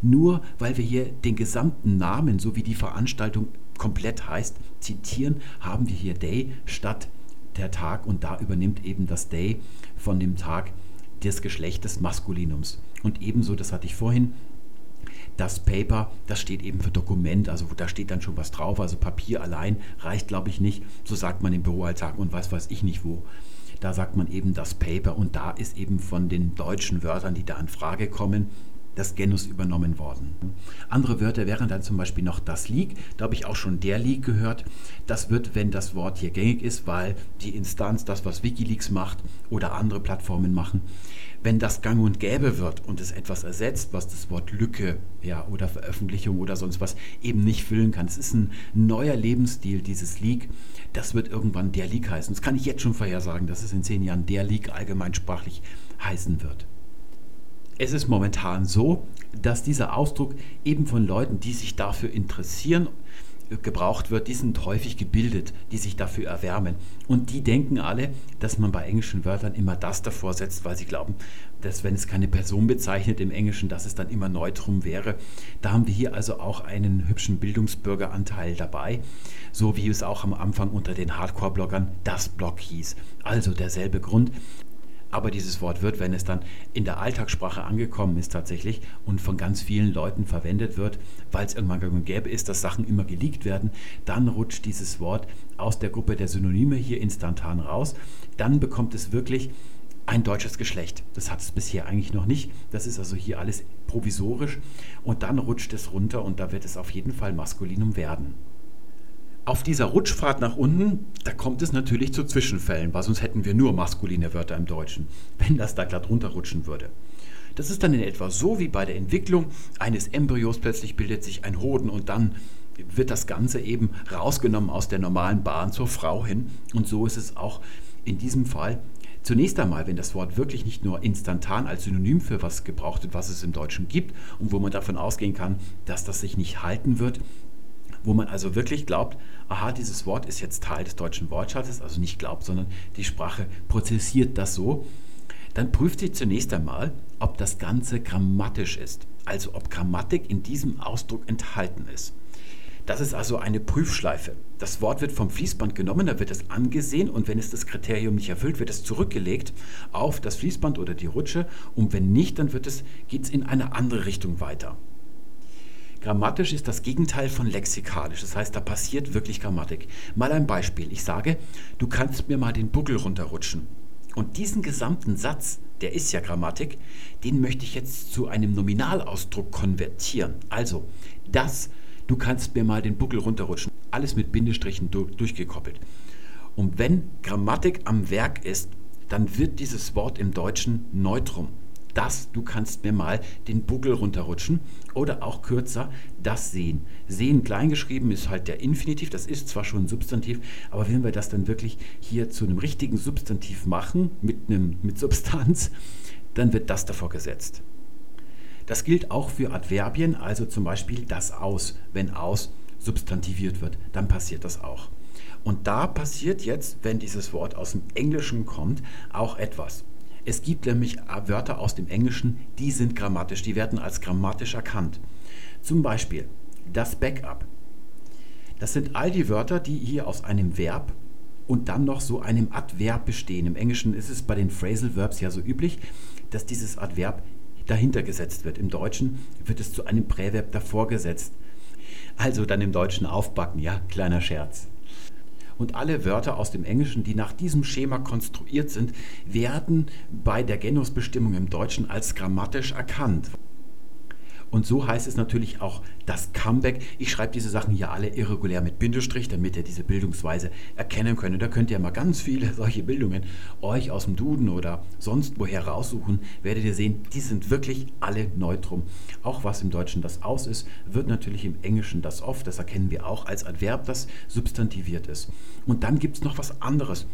Nur weil wir hier den gesamten Namen, so wie die Veranstaltung komplett heißt, zitieren, haben wir hier Day statt der Tag und da übernimmt eben das Day von dem Tag des Geschlechtes Maskulinums. Und ebenso, das hatte ich vorhin, das Paper, das steht eben für Dokument, also da steht dann schon was drauf, also Papier allein reicht glaube ich nicht, so sagt man im Büroalltag und was weiß ich nicht wo. Da sagt man eben das Paper und da ist eben von den deutschen Wörtern, die da in Frage kommen, das Genus übernommen worden. Andere Wörter wären dann zum Beispiel noch das Leak, da habe ich auch schon der Leak gehört. Das wird, wenn das Wort hier gängig ist, weil die Instanz, das was WikiLeaks macht oder andere Plattformen machen, wenn das gang und gäbe wird und es etwas ersetzt, was das Wort Lücke ja, oder Veröffentlichung oder sonst was eben nicht füllen kann. Es ist ein neuer Lebensstil, dieses Leak. Das wird irgendwann der Leak heißen. Das kann ich jetzt schon vorhersagen, dass es in zehn Jahren der Leak allgemeinsprachlich heißen wird. Es ist momentan so, dass dieser Ausdruck eben von Leuten, die sich dafür interessieren, gebraucht wird. Die sind häufig gebildet, die sich dafür erwärmen. Und die denken alle, dass man bei englischen Wörtern immer das davor setzt, weil sie glauben, dass wenn es keine Person bezeichnet im Englischen, dass es dann immer Neutrum wäre. Da haben wir hier also auch einen hübschen Bildungsbürgeranteil dabei, so wie es auch am Anfang unter den Hardcore-Bloggern das Blog hieß. Also derselbe Grund. Aber dieses Wort wird, wenn es dann in der Alltagssprache angekommen ist tatsächlich und von ganz vielen Leuten verwendet wird, weil es irgendwann gang und gäbe ist, dass Sachen immer geleakt werden, dann rutscht dieses Wort aus der Gruppe der Synonyme hier instantan raus. Dann bekommt es wirklich ein deutsches Geschlecht. Das hat es bisher eigentlich noch nicht. Das ist also hier alles provisorisch. Und dann rutscht es runter und da wird es auf jeden Fall Maskulinum werden. Auf dieser Rutschfahrt nach unten, da kommt es natürlich zu Zwischenfällen, weil sonst hätten wir nur maskuline Wörter im Deutschen, wenn das da glatt runterrutschen würde. Das ist dann in etwa so wie bei der Entwicklung eines Embryos, plötzlich bildet sich ein Hoden und dann wird das Ganze eben rausgenommen aus der normalen Bahn zur Frau hin. Und so ist es auch in diesem Fall. Zunächst einmal, wenn das Wort wirklich nicht nur instantan als Synonym für was gebraucht wird, was es im Deutschen gibt und wo man davon ausgehen kann, dass das sich nicht halten wird, wo man also wirklich glaubt, aha, dieses Wort ist jetzt Teil des deutschen Wortschatzes, also nicht glaubt, sondern die Sprache prozessiert das so, dann prüft sie zunächst einmal, ob das Ganze grammatisch ist, also ob Grammatik in diesem Ausdruck enthalten ist. Das ist also eine Prüfschleife. Das Wort wird vom Fließband genommen, da wird es angesehen und wenn es das Kriterium nicht erfüllt, wird es zurückgelegt auf das Fließband oder die Rutsche und wenn nicht, dann wird es, geht es in eine andere Richtung weiter. Grammatisch ist das Gegenteil von lexikalisch, das heißt, da passiert wirklich Grammatik. Mal ein Beispiel, ich sage, du kannst mir mal den Buckel runterrutschen. Und diesen gesamten Satz, der ist ja Grammatik, den möchte ich jetzt zu einem Nominalausdruck konvertieren. Also, das, du kannst mir mal den Buckel runterrutschen, alles mit Bindestrichen durchgekoppelt. Und wenn Grammatik am Werk ist, dann wird dieses Wort im Deutschen Neutrum. das, du kannst mir mal den Buckel runterrutschen, oder auch kürzer, das Sehen. Sehen kleingeschrieben ist halt der Infinitiv, das ist zwar schon ein Substantiv, aber wenn wir das dann wirklich hier zu einem richtigen Substantiv machen, mit, einem, mit Substanz, dann wird das davor gesetzt. Das gilt auch für Adverbien, also zum Beispiel das Aus. Wenn Aus substantiviert wird, dann passiert das auch. Und da passiert jetzt, wenn dieses Wort aus dem Englischen kommt, auch etwas. Es gibt nämlich Wörter aus dem Englischen, die sind grammatisch, die werden als grammatisch erkannt. Zum Beispiel das Backup. Das sind all die Wörter, die hier aus einem Verb und dann noch so einem Adverb bestehen. Im Englischen ist es bei den Phrasal Verbs ja so üblich, dass dieses Adverb dahinter gesetzt wird. Im Deutschen wird es zu einem Präverb davor gesetzt. Also dann im Deutschen aufbacken, ja, kleiner Scherz. Und alle Wörter aus dem Englischen, die nach diesem Schema konstruiert sind, werden bei der Genusbestimmung im Deutschen als grammatisch erkannt. Und so heißt es natürlich auch das Comeback. Ich schreibe diese Sachen hier alle irregulär mit Bindestrich, damit ihr diese Bildungsweise erkennen könnt. Und da könnt ihr mal ganz viele solche Bildungen euch aus dem Duden oder sonst woher raussuchen. Werdet ihr sehen, die sind wirklich alle Neutrum. Auch was im Deutschen das Aus ist, wird natürlich im Englischen das Off. Das erkennen wir auch als Adverb, das substantiviert ist. Und dann gibt es noch was anderes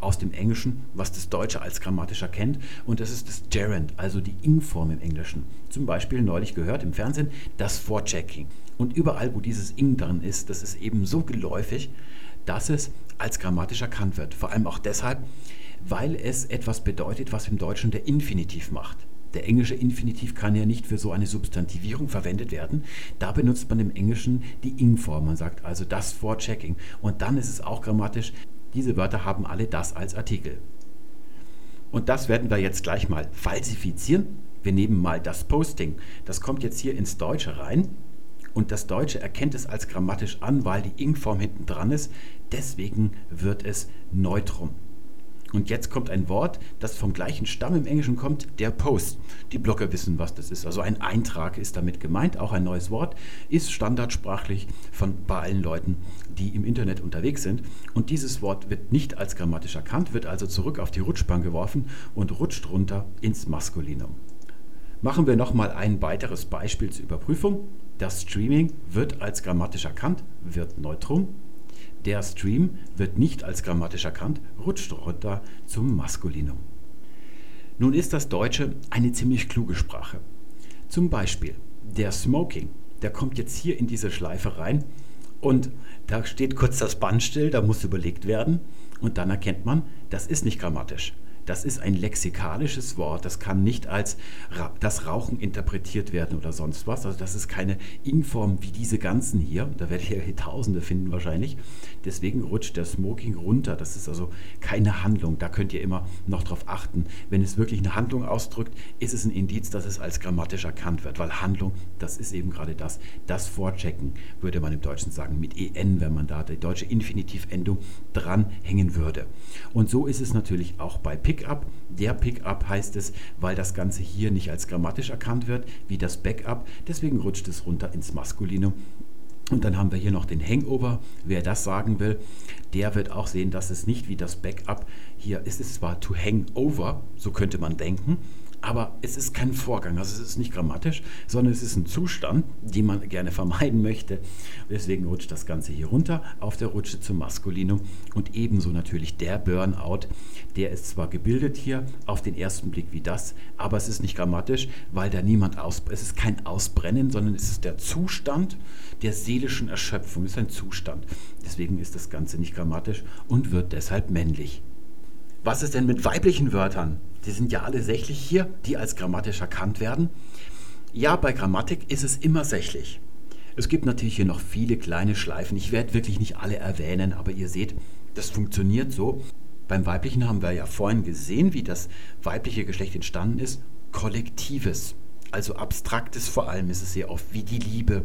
aus dem Englischen, was das Deutsche als grammatisch erkennt, und das ist das Gerund, also die Ing-Form im Englischen. Zum Beispiel neulich gehört im Fernsehen das Forechecking. Und überall, wo dieses Ing drin ist, das ist eben so geläufig, dass es als grammatisch erkannt wird. Vor allem auch deshalb, weil es etwas bedeutet, was im Deutschen der Infinitiv macht. Der englische Infinitiv kann ja nicht für so eine Substantivierung verwendet werden. Da benutzt man im Englischen die Ing-Form. Man sagt also das Forechecking. Und dann ist es auch grammatisch. Diese Wörter haben alle das als Artikel. Und das werden wir jetzt gleich mal falsifizieren. Wir nehmen mal das Posting. Das kommt jetzt hier ins Deutsche rein. Und das Deutsche erkennt es als grammatisch an, weil die Ing-Form hinten dran ist. Deswegen wird es Neutrum. Und jetzt kommt ein Wort, das vom gleichen Stamm im Englischen kommt, der Post. Die Blogger wissen, was das ist. Also ein Eintrag ist damit gemeint, auch ein neues Wort, ist standardsprachlich von bei allen Leuten, die im Internet unterwegs sind. Und dieses Wort wird nicht als grammatisch erkannt, wird also zurück auf die Rutschbahn geworfen und rutscht runter ins Maskulinum. Machen wir nochmal ein weiteres Beispiel zur Überprüfung. Das Streaming wird als grammatisch erkannt, wird Neutrum. Der Stream wird nicht als grammatisch erkannt, rutscht runter zum Maskulinum. Nun ist das Deutsche eine ziemlich kluge Sprache. Zum Beispiel der Smoking, der kommt jetzt hier in diese Schleife rein und da steht kurz das Band still, da muss überlegt werden und dann erkennt man, das ist nicht grammatisch. Das ist ein lexikalisches Wort, das kann nicht als das Rauchen interpretiert werden oder sonst was. Also das ist keine Ing-Form wie diese ganzen hier. Da werdet ihr Tausende finden wahrscheinlich. Deswegen rutscht der Smoking runter. Das ist also keine Handlung. Da könnt ihr immer noch drauf achten. Wenn es wirklich eine Handlung ausdrückt, ist es ein Indiz, dass es als grammatisch erkannt wird. Weil Handlung, das ist eben gerade das. Das Vorchecken, würde man im Deutschen sagen, mit en, wenn man da die deutsche Infinitivendung dranhängen würde. Und so ist es natürlich auch bei Pick. Pickup. Der Pickup heißt es, weil das Ganze hier nicht als grammatisch erkannt wird, wie das Backup. Deswegen rutscht es runter ins Maskulinum. Und dann haben wir hier noch den Hangover. Wer das sagen will, der wird auch sehen, dass es nicht wie das Backup hier ist. Es ist zwar to hang over, so könnte man denken, aber es ist kein Vorgang, also es ist nicht grammatisch, sondern es ist ein Zustand, den man gerne vermeiden möchte. Deswegen rutscht das Ganze hier runter auf der Rutsche zum Maskulinum. Und ebenso natürlich der Burnout, der ist zwar gebildet hier auf den ersten Blick wie das, aber es ist nicht grammatisch, weil da niemand aus, es ist kein Ausbrennen, sondern es ist der Zustand der seelischen Erschöpfung, es ist ein Zustand. Deswegen ist das Ganze nicht grammatisch und wird deshalb männlich. Was ist denn mit weiblichen Wörtern? Die sind ja alle sächlich hier, die als grammatisch erkannt werden. Ja, bei Grammatik ist es immer sächlich. Es gibt natürlich hier noch viele kleine Schleifen. Ich werde wirklich nicht alle erwähnen, aber ihr seht, das funktioniert so. Beim Weiblichen haben wir ja vorhin gesehen, wie das weibliche Geschlecht entstanden ist. Kollektives, also Abstraktes vor allem ist es sehr oft, wie die Liebe,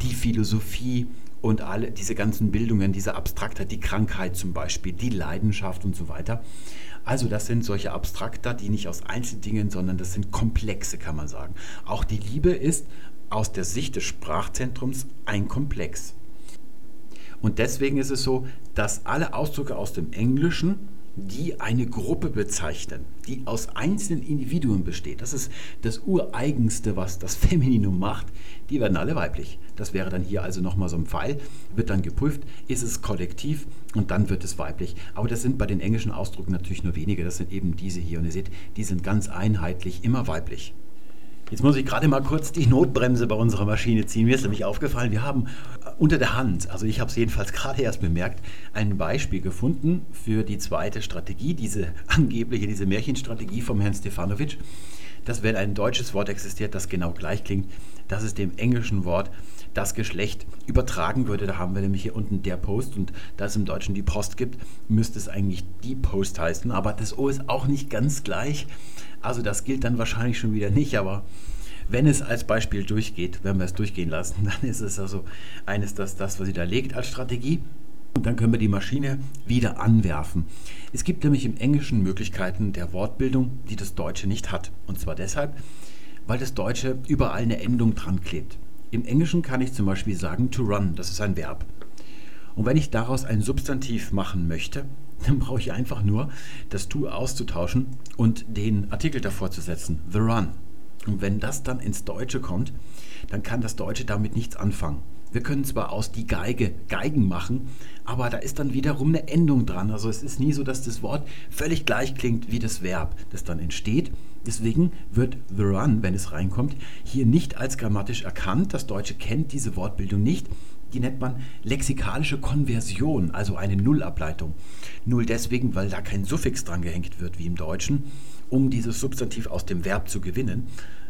die Philosophie. Und alle diese ganzen Bildungen, diese Abstraktheit, die Krankheit zum Beispiel, die Leidenschaft und so weiter. Also das sind solche Abstrakta, die nicht aus Einzeldingen, sondern das sind Komplexe, kann man sagen. Auch die Liebe ist aus der Sicht des Sprachzentrums ein Komplex. Und deswegen ist es so, dass alle Ausdrücke aus dem Englischen die eine Gruppe bezeichnen, die aus einzelnen Individuen besteht. Das ist das Ureigenste, was das Femininum macht. Die werden alle weiblich. Das wäre dann hier also nochmal so ein Pfeil. Wird dann geprüft, ist es kollektiv und dann wird es weiblich. Aber das sind bei den englischen Ausdrücken natürlich nur wenige. Das sind eben diese hier. Und ihr seht, die sind ganz einheitlich immer weiblich. Jetzt muss ich gerade mal kurz die Notbremse bei unserer Maschine ziehen. Mir ist nämlich aufgefallen, wir haben unter der Hand, also ich habe es jedenfalls gerade erst bemerkt, ein Beispiel gefunden für die zweite Strategie, diese angebliche, diese Märchenstrategie vom Herrn Stefanowitsch. Das, wenn ein deutsches Wort existiert, das genau gleich klingt, dass es dem englischen Wort das Geschlecht übertragen würde. Da haben wir nämlich hier unten der Post, und da es im Deutschen die Post gibt, müsste es eigentlich die Post heißen. Aber das O ist auch nicht ganz gleich. Also das gilt dann wahrscheinlich schon wieder nicht, aber wenn es als Beispiel durchgeht, wenn wir es durchgehen lassen, dann ist es also eines, das, das was sie da legt als Strategie. Und dann können wir die Maschine wieder anwerfen. Es gibt nämlich im Englischen Möglichkeiten der Wortbildung, die das Deutsche nicht hat. Und zwar deshalb, weil das Deutsche überall eine Endung dran klebt. Im Englischen kann ich zum Beispiel sagen, to run, das ist ein Verb. Und wenn ich daraus ein Substantiv machen möchte, dann brauche ich einfach nur das to auszutauschen und den Artikel davor zu setzen, the run. Und wenn das dann ins Deutsche kommt, dann kann das Deutsche damit nichts anfangen. Wir können zwar aus die Geige Geigen machen, aber da ist dann wiederum eine Endung dran. Also es ist nie so, dass das Wort völlig gleich klingt wie das Verb, das dann entsteht. Deswegen wird the run, wenn es reinkommt, hier nicht als grammatisch erkannt. Das Deutsche kennt diese Wortbildung nicht. Die nennt man lexikalische Konversion, also eine Nullableitung. Null deswegen, weil da kein Suffix dran gehängt wird wie im Deutschen, um dieses Substantiv aus dem Verb zu gewinnen.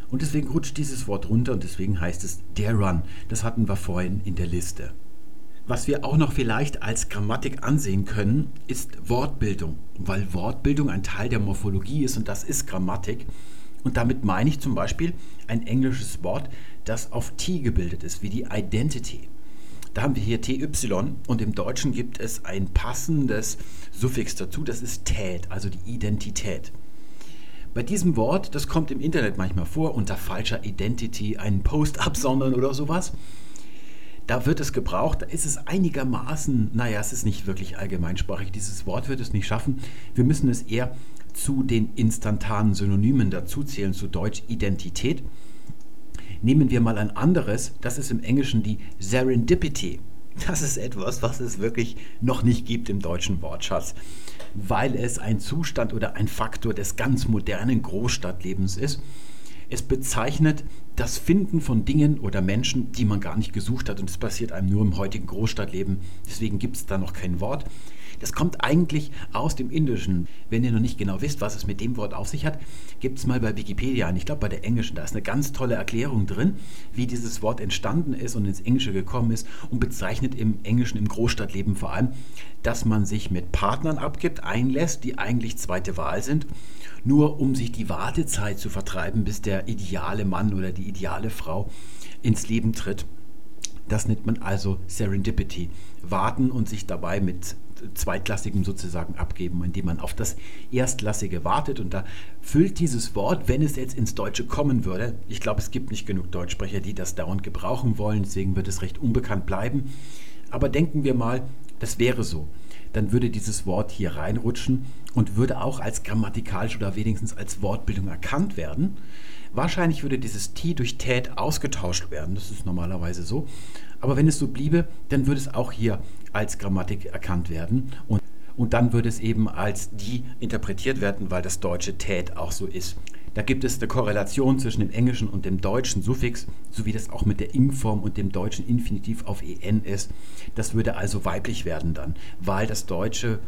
Und deswegen rutscht dieses Wort runter und deswegen heißt es der Run. Das hatten wir vorhin in der Liste. Was wir auch noch vielleicht als Grammatik ansehen können, ist Wortbildung, weil Wortbildung ein Teil der Morphologie ist und das ist Grammatik. Und damit meine ich zum Beispiel ein englisches Wort, das auf T gebildet ist, wie die Identity. Da haben wir hier T Y und im Deutschen gibt es ein passendes Suffix dazu, das ist tät, also die Identität. Bei diesem Wort, das kommt im Internet manchmal vor, unter falscher Identity einen Post absondern oder sowas. Da wird es gebraucht, da ist es einigermaßen, naja, es ist nicht wirklich allgemeinsprachig, dieses Wort wird es nicht schaffen. Wir müssen es eher zu den instantanen Synonymen dazu zählen, zu Deutsch Identität. Nehmen wir mal ein anderes, das ist im Englischen die Serendipity. Das ist etwas, was es wirklich noch nicht gibt im deutschen Wortschatz, weil es ein Zustand oder ein Faktor des ganz modernen Großstadtlebens ist. Es bezeichnet das Finden von Dingen oder Menschen, die man gar nicht gesucht hat, und es passiert einem nur im heutigen Großstadtleben, deswegen gibt es da noch kein Wort. Das kommt eigentlich aus dem Indischen. Wenn ihr noch nicht genau wisst, was es mit dem Wort auf sich hat, gebt es mal bei Wikipedia ein. Ich glaube, bei der englischen, da ist eine ganz tolle Erklärung drin, wie dieses Wort entstanden ist und ins Englische gekommen ist und bezeichnet im Englischen, im Großstadtleben vor allem, dass man sich mit Partnern abgibt, einlässt, die eigentlich zweite Wahl sind, nur um sich die Wartezeit zu vertreiben, bis der ideale Mann oder die ideale Frau ins Leben tritt. Das nennt man also Serendipity. Warten und sich dabei mit Zweitklassigem sozusagen abgeben, indem man auf das Erstklassige wartet, und da füllt dieses Wort, wenn es jetzt ins Deutsche kommen würde, ich glaube, es gibt nicht genug Deutschsprecher, die das dauernd gebrauchen wollen, deswegen wird es recht unbekannt bleiben, aber denken wir mal, das wäre so, dann würde dieses Wort hier reinrutschen und würde auch als grammatikalisch oder wenigstens als Wortbildung erkannt werden. Wahrscheinlich würde dieses T durch Tät ausgetauscht werden, das ist normalerweise so, aber wenn es so bliebe, dann würde es auch hier als Grammatik erkannt werden und, und dann würde es eben als die interpretiert werden, weil das deutsche Tät auch so ist. Da gibt es eine Korrelation zwischen dem englischen und dem deutschen Suffix, sowie das auch mit der Ing-Form und dem deutschen Infinitiv auf en ist. Das würde also weiblich werden dann, weil das deutsche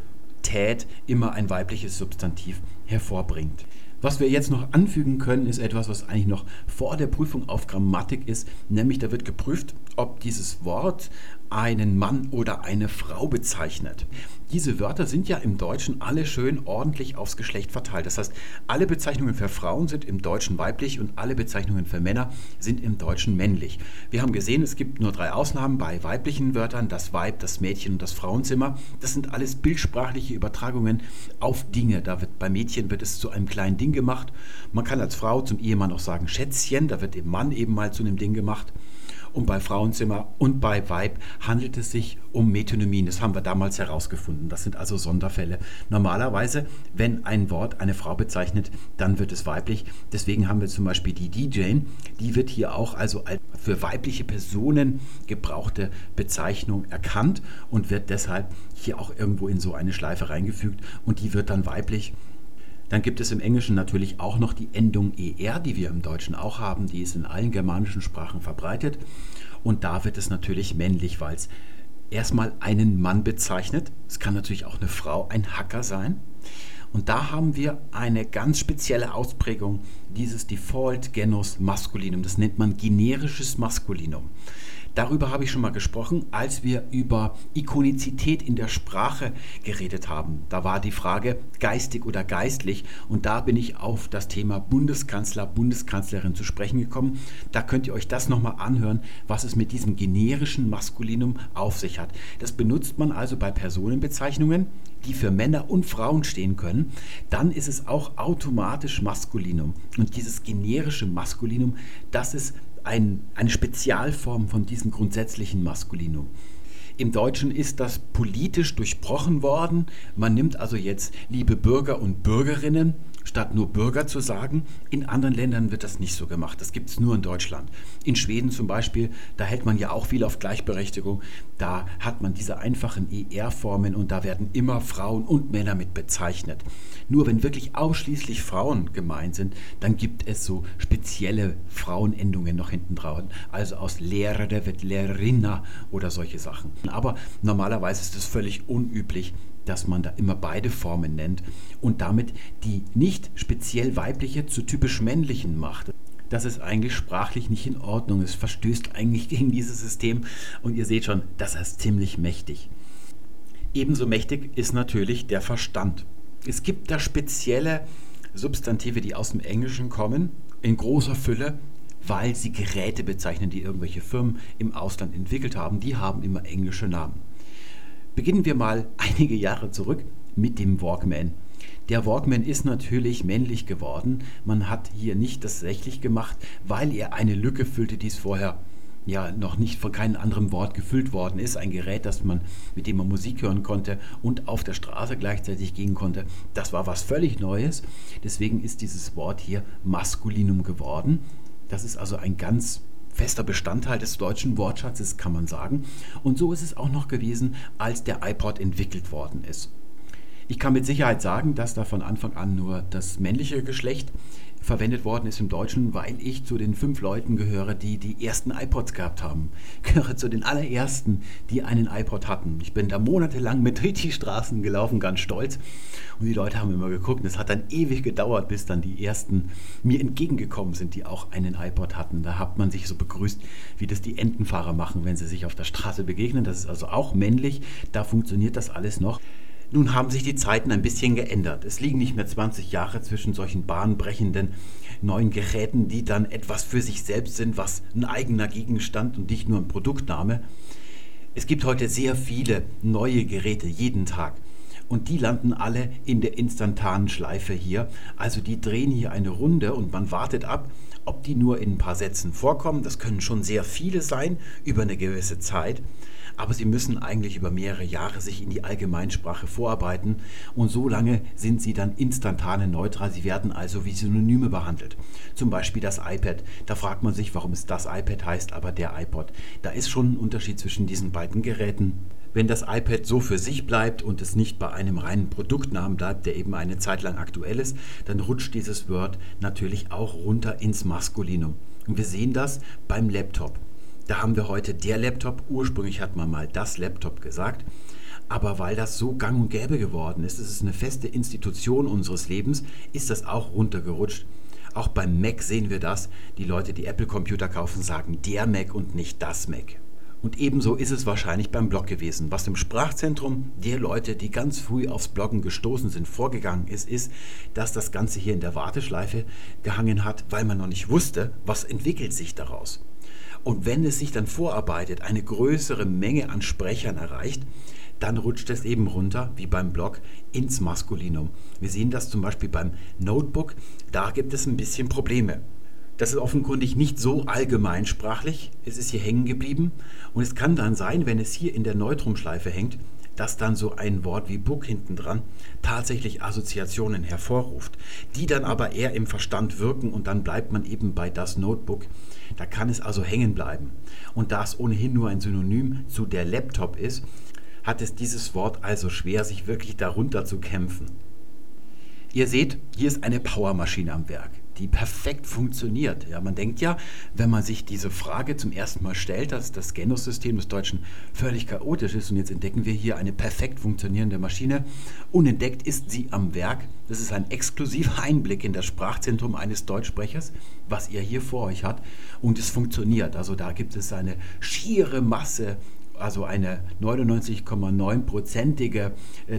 Tät immer ein weibliches Substantiv hervorbringt. Was wir jetzt noch anfügen können, ist etwas, was eigentlich noch vor der Prüfung auf Grammatik ist, nämlich da wird geprüft, ob dieses Wort einen Mann oder eine Frau bezeichnet. Diese Wörter sind ja im Deutschen alle schön ordentlich aufs Geschlecht verteilt. Das heißt, alle Bezeichnungen für Frauen sind im Deutschen weiblich und alle Bezeichnungen für Männer sind im Deutschen männlich. Wir haben gesehen, es gibt nur drei Ausnahmen bei weiblichen Wörtern, das Weib, das Mädchen und das Frauenzimmer. Das sind alles bildsprachliche Übertragungen auf Dinge. Da wird, bei Mädchen wird es zu einem kleinen Ding gemacht. Man kann als Frau zum Ehemann auch sagen Schätzchen, da wird dem Mann eben mal zu einem Ding gemacht. und bei Frauenzimmer und bei Weib handelt es sich um Metonymien. Das haben wir damals herausgefunden. Das sind also Sonderfälle. Normalerweise, wenn ein Wort eine Frau bezeichnet, dann wird es weiblich. Deswegen haben wir zum Beispiel die D J, die wird hier auch also als für weibliche Personen gebrauchte Bezeichnung erkannt und wird deshalb hier auch irgendwo in so eine Schleife reingefügt und die wird dann weiblich. Dann gibt es im Englischen natürlich auch noch die Endung er, die wir im Deutschen auch haben. Die ist in allen germanischen Sprachen verbreitet. Und da wird es natürlich männlich, weil es erstmal einen Mann bezeichnet. Es kann natürlich auch eine Frau, ein Hacker sein. Und da haben wir eine ganz spezielle Ausprägung dieses Default Genus Maskulinum. Das nennt man generisches Maskulinum. Darüber habe ich schon mal gesprochen, als wir über Ikonizität in der Sprache geredet haben. Da war die Frage geistig oder geistlich und da bin ich auf das Thema Bundeskanzler, Bundeskanzlerin zu sprechen gekommen. Da könnt ihr euch das nochmal anhören, was es mit diesem generischen Maskulinum auf sich hat. Das benutzt man also bei Personenbezeichnungen, die für Männer und Frauen stehen können, dann ist es auch automatisch Maskulinum. Und dieses generische Maskulinum, das ist ein, eine Spezialform von diesem grundsätzlichen Maskulinum. Im Deutschen ist das politisch durchbrochen worden. Man nimmt also jetzt liebe Bürger und Bürgerinnen, statt nur Bürger zu sagen. In anderen Ländern wird das nicht so gemacht. Das gibt es nur in Deutschland. In Schweden zum Beispiel, da hält man ja auch viel auf Gleichberechtigung. Da hat man diese einfachen er-Formen und da werden immer Frauen und Männer mit bezeichnet. Nur wenn wirklich ausschließlich Frauen gemeint sind, dann gibt es so spezielle Frauenendungen noch hinten drauf. Also aus Lehrer wird Lehrerinna oder solche Sachen. Aber normalerweise ist es völlig unüblich, dass man da immer beide Formen nennt und damit die nicht speziell weibliche zu typisch männlichen macht. Das ist eigentlich sprachlich nicht in Ordnung. Es verstößt eigentlich gegen dieses System und ihr seht schon, das ist ziemlich mächtig. Ebenso mächtig ist natürlich der Verstand. Es gibt da spezielle Substantive, die aus dem Englischen kommen, in großer Fülle, weil sie Geräte bezeichnen, die irgendwelche Firmen im Ausland entwickelt haben. Die haben immer englische Namen. Beginnen wir mal einige Jahre zurück mit dem Walkman. Der Walkman ist natürlich männlich geworden. Man hat hier nicht das sächlich gemacht, weil er eine Lücke füllte, die es vorher ja noch nicht von keinem anderen Wort gefüllt worden ist. Ein Gerät, das man, mit dem man Musik hören konnte und auf der Straße gleichzeitig gehen konnte. Das war was völlig Neues. Deswegen ist dieses Wort hier Maskulinum geworden. Das ist also ein ganz fester Bestandteil des deutschen Wortschatzes, kann man sagen. Und so ist es auch noch gewesen, als der iPod entwickelt worden ist. Ich kann mit Sicherheit sagen, dass da von Anfang an nur das männliche Geschlecht verwendet worden ist im Deutschen, weil ich zu den fünf Leuten gehöre, die die ersten iPods gehabt haben. Ich gehöre zu den allerersten, die einen iPod hatten. Ich bin da monatelang mit durch die Straßen gelaufen, ganz stolz. Und die Leute haben immer geguckt. Und es hat dann ewig gedauert, bis dann die ersten mir entgegengekommen sind, die auch einen iPod hatten. Da hat man sich so begrüßt, wie das die Entenfahrer machen, wenn sie sich auf der Straße begegnen. Das ist also auch männlich. Da funktioniert das alles noch. Nun haben sich die Zeiten ein bisschen geändert. Es liegen nicht mehr zwanzig Jahre zwischen solchen bahnbrechenden neuen Geräten, die dann etwas für sich selbst sind, was ein eigener Gegenstand und nicht nur ein Produktname. Es gibt heute sehr viele neue Geräte jeden Tag. Und die landen alle in der instantanen Schleife hier. Also die drehen hier eine Runde und man wartet ab, ob die nur in ein paar Sätzen vorkommen. Das können schon sehr viele sein über eine gewisse Zeit. Aber sie müssen eigentlich über mehrere Jahre sich in die Allgemeinsprache vorarbeiten und so lange sind sie dann instantane neutral. Sie werden also wie Synonyme behandelt. Zum Beispiel das iPad. Da fragt man sich, warum es das iPad heißt, aber der iPod. Da ist schon ein Unterschied zwischen diesen beiden Geräten. Wenn das iPad so für sich bleibt und es nicht bei einem reinen Produktnamen bleibt, der eben eine Zeit lang aktuell ist, dann rutscht dieses Wort natürlich auch runter ins Maskulinum. Und wir sehen das beim Laptop. Da haben wir heute der Laptop, ursprünglich hat man mal das Laptop gesagt, aber weil das so gang und gäbe geworden ist, es ist eine feste Institution unseres Lebens, ist das auch runtergerutscht. Auch beim Mac sehen wir das, die Leute, die Apple-Computer kaufen, sagen der Mac und nicht das Mac. Und ebenso ist es wahrscheinlich beim Blog gewesen. Was im Sprachzentrum der Leute, die ganz früh aufs Bloggen gestoßen sind, vorgegangen ist, ist, dass das Ganze hier in der Warteschleife gehangen hat, weil man noch nicht wusste, was entwickelt sich daraus. Und wenn es sich dann vorarbeitet, eine größere Menge an Sprechern erreicht, dann rutscht es eben runter, wie beim Blog, ins Maskulinum. Wir sehen das zum Beispiel beim Notebook, da gibt es ein bisschen Probleme. Das ist offenkundig nicht so allgemeinsprachlich, es ist hier hängen geblieben und es kann dann sein, wenn es hier in der Neutrumschleife hängt, dass dann so ein Wort wie Book hintendran tatsächlich Assoziationen hervorruft, die dann aber eher im Verstand wirken und dann bleibt man eben bei das Notebook. Da kann es also hängen bleiben. Und da es ohnehin nur ein Synonym zu der Laptop ist, hat es dieses Wort also schwer, sich wirklich darunter zu kämpfen. Ihr seht, hier ist eine Powermaschine am Werk, die perfekt funktioniert. Ja, man denkt ja, wenn man sich diese Frage zum ersten Mal stellt, dass das Genus-System des Deutschen völlig chaotisch ist und jetzt entdecken wir hier eine perfekt funktionierende Maschine. Unentdeckt ist sie am Werk. Das ist ein exklusiver Einblick in das Sprachzentrum eines Deutschsprechers, was ihr hier vor euch habt und es funktioniert. Also da gibt es eine schiere Masse, also eine neunundneunzig Komma neun prozentige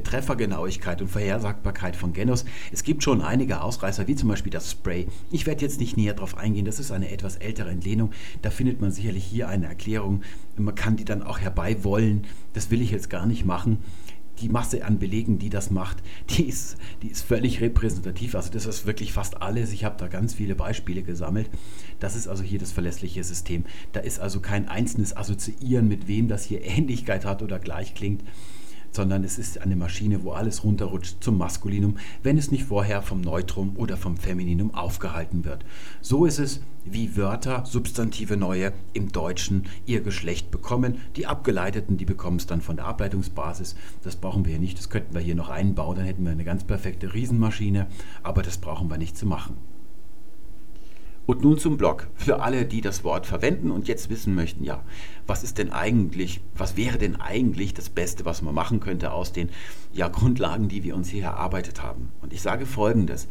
Treffergenauigkeit und Vorhersagbarkeit von Genus. Es gibt schon einige Ausreißer, wie zum Beispiel das Spray. Ich werde jetzt nicht näher darauf eingehen, das ist eine etwas ältere Entlehnung. Da findet man sicherlich hier eine Erklärung. Man kann die dann auch herbeiwollen. Das will ich jetzt gar nicht machen. Die Masse an Belegen, die das macht, die ist, die ist völlig repräsentativ. Also das ist wirklich fast alles. Ich habe da ganz viele Beispiele gesammelt. Das ist also hier das verlässliche System. Da ist also kein einzelnes Assoziieren, mit wem das hier Ähnlichkeit hat oder gleich klingt, sondern es ist eine Maschine, wo alles runterrutscht zum Maskulinum, wenn es nicht vorher vom Neutrum oder vom Femininum aufgehalten wird. So ist es, wie Wörter, Substantive neue im Deutschen ihr Geschlecht bekommen. Die Abgeleiteten, die bekommen es dann von der Ableitungsbasis. Das brauchen wir hier nicht, das könnten wir hier noch einbauen, dann hätten wir eine ganz perfekte Riesenmaschine, aber das brauchen wir nicht zu machen. Und nun zum Blog. Für alle, die das Wort verwenden und jetzt wissen möchten, ja, was ist denn eigentlich, was wäre denn eigentlich das Beste, was man machen könnte aus den ja, Grundlagen, die wir uns hier erarbeitet haben. Und ich sage Folgendes.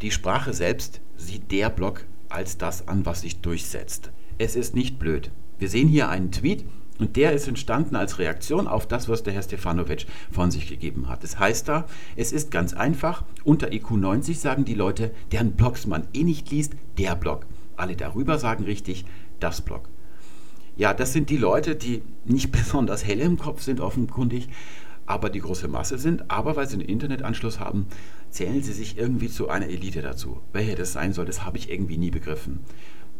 Die Sprache selbst sieht der Blog als das an, was sich durchsetzt. Es ist nicht blöd. Wir sehen hier einen Tweet und der ist entstanden als Reaktion auf das, was der Herr Stefanowitsch von sich gegeben hat. Das heißt da, es ist ganz einfach, unter I Q neunzig sagen die Leute, deren Blogs man eh nicht liest, der Blog. Alle darüber sagen richtig, das Blog. Ja, das sind die Leute, die nicht besonders hell im Kopf sind, offenkundig, aber die große Masse sind, aber weil sie einen Internetanschluss haben, zählen sie sich irgendwie zu einer Elite dazu. Welche das sein soll, das habe ich irgendwie nie begriffen.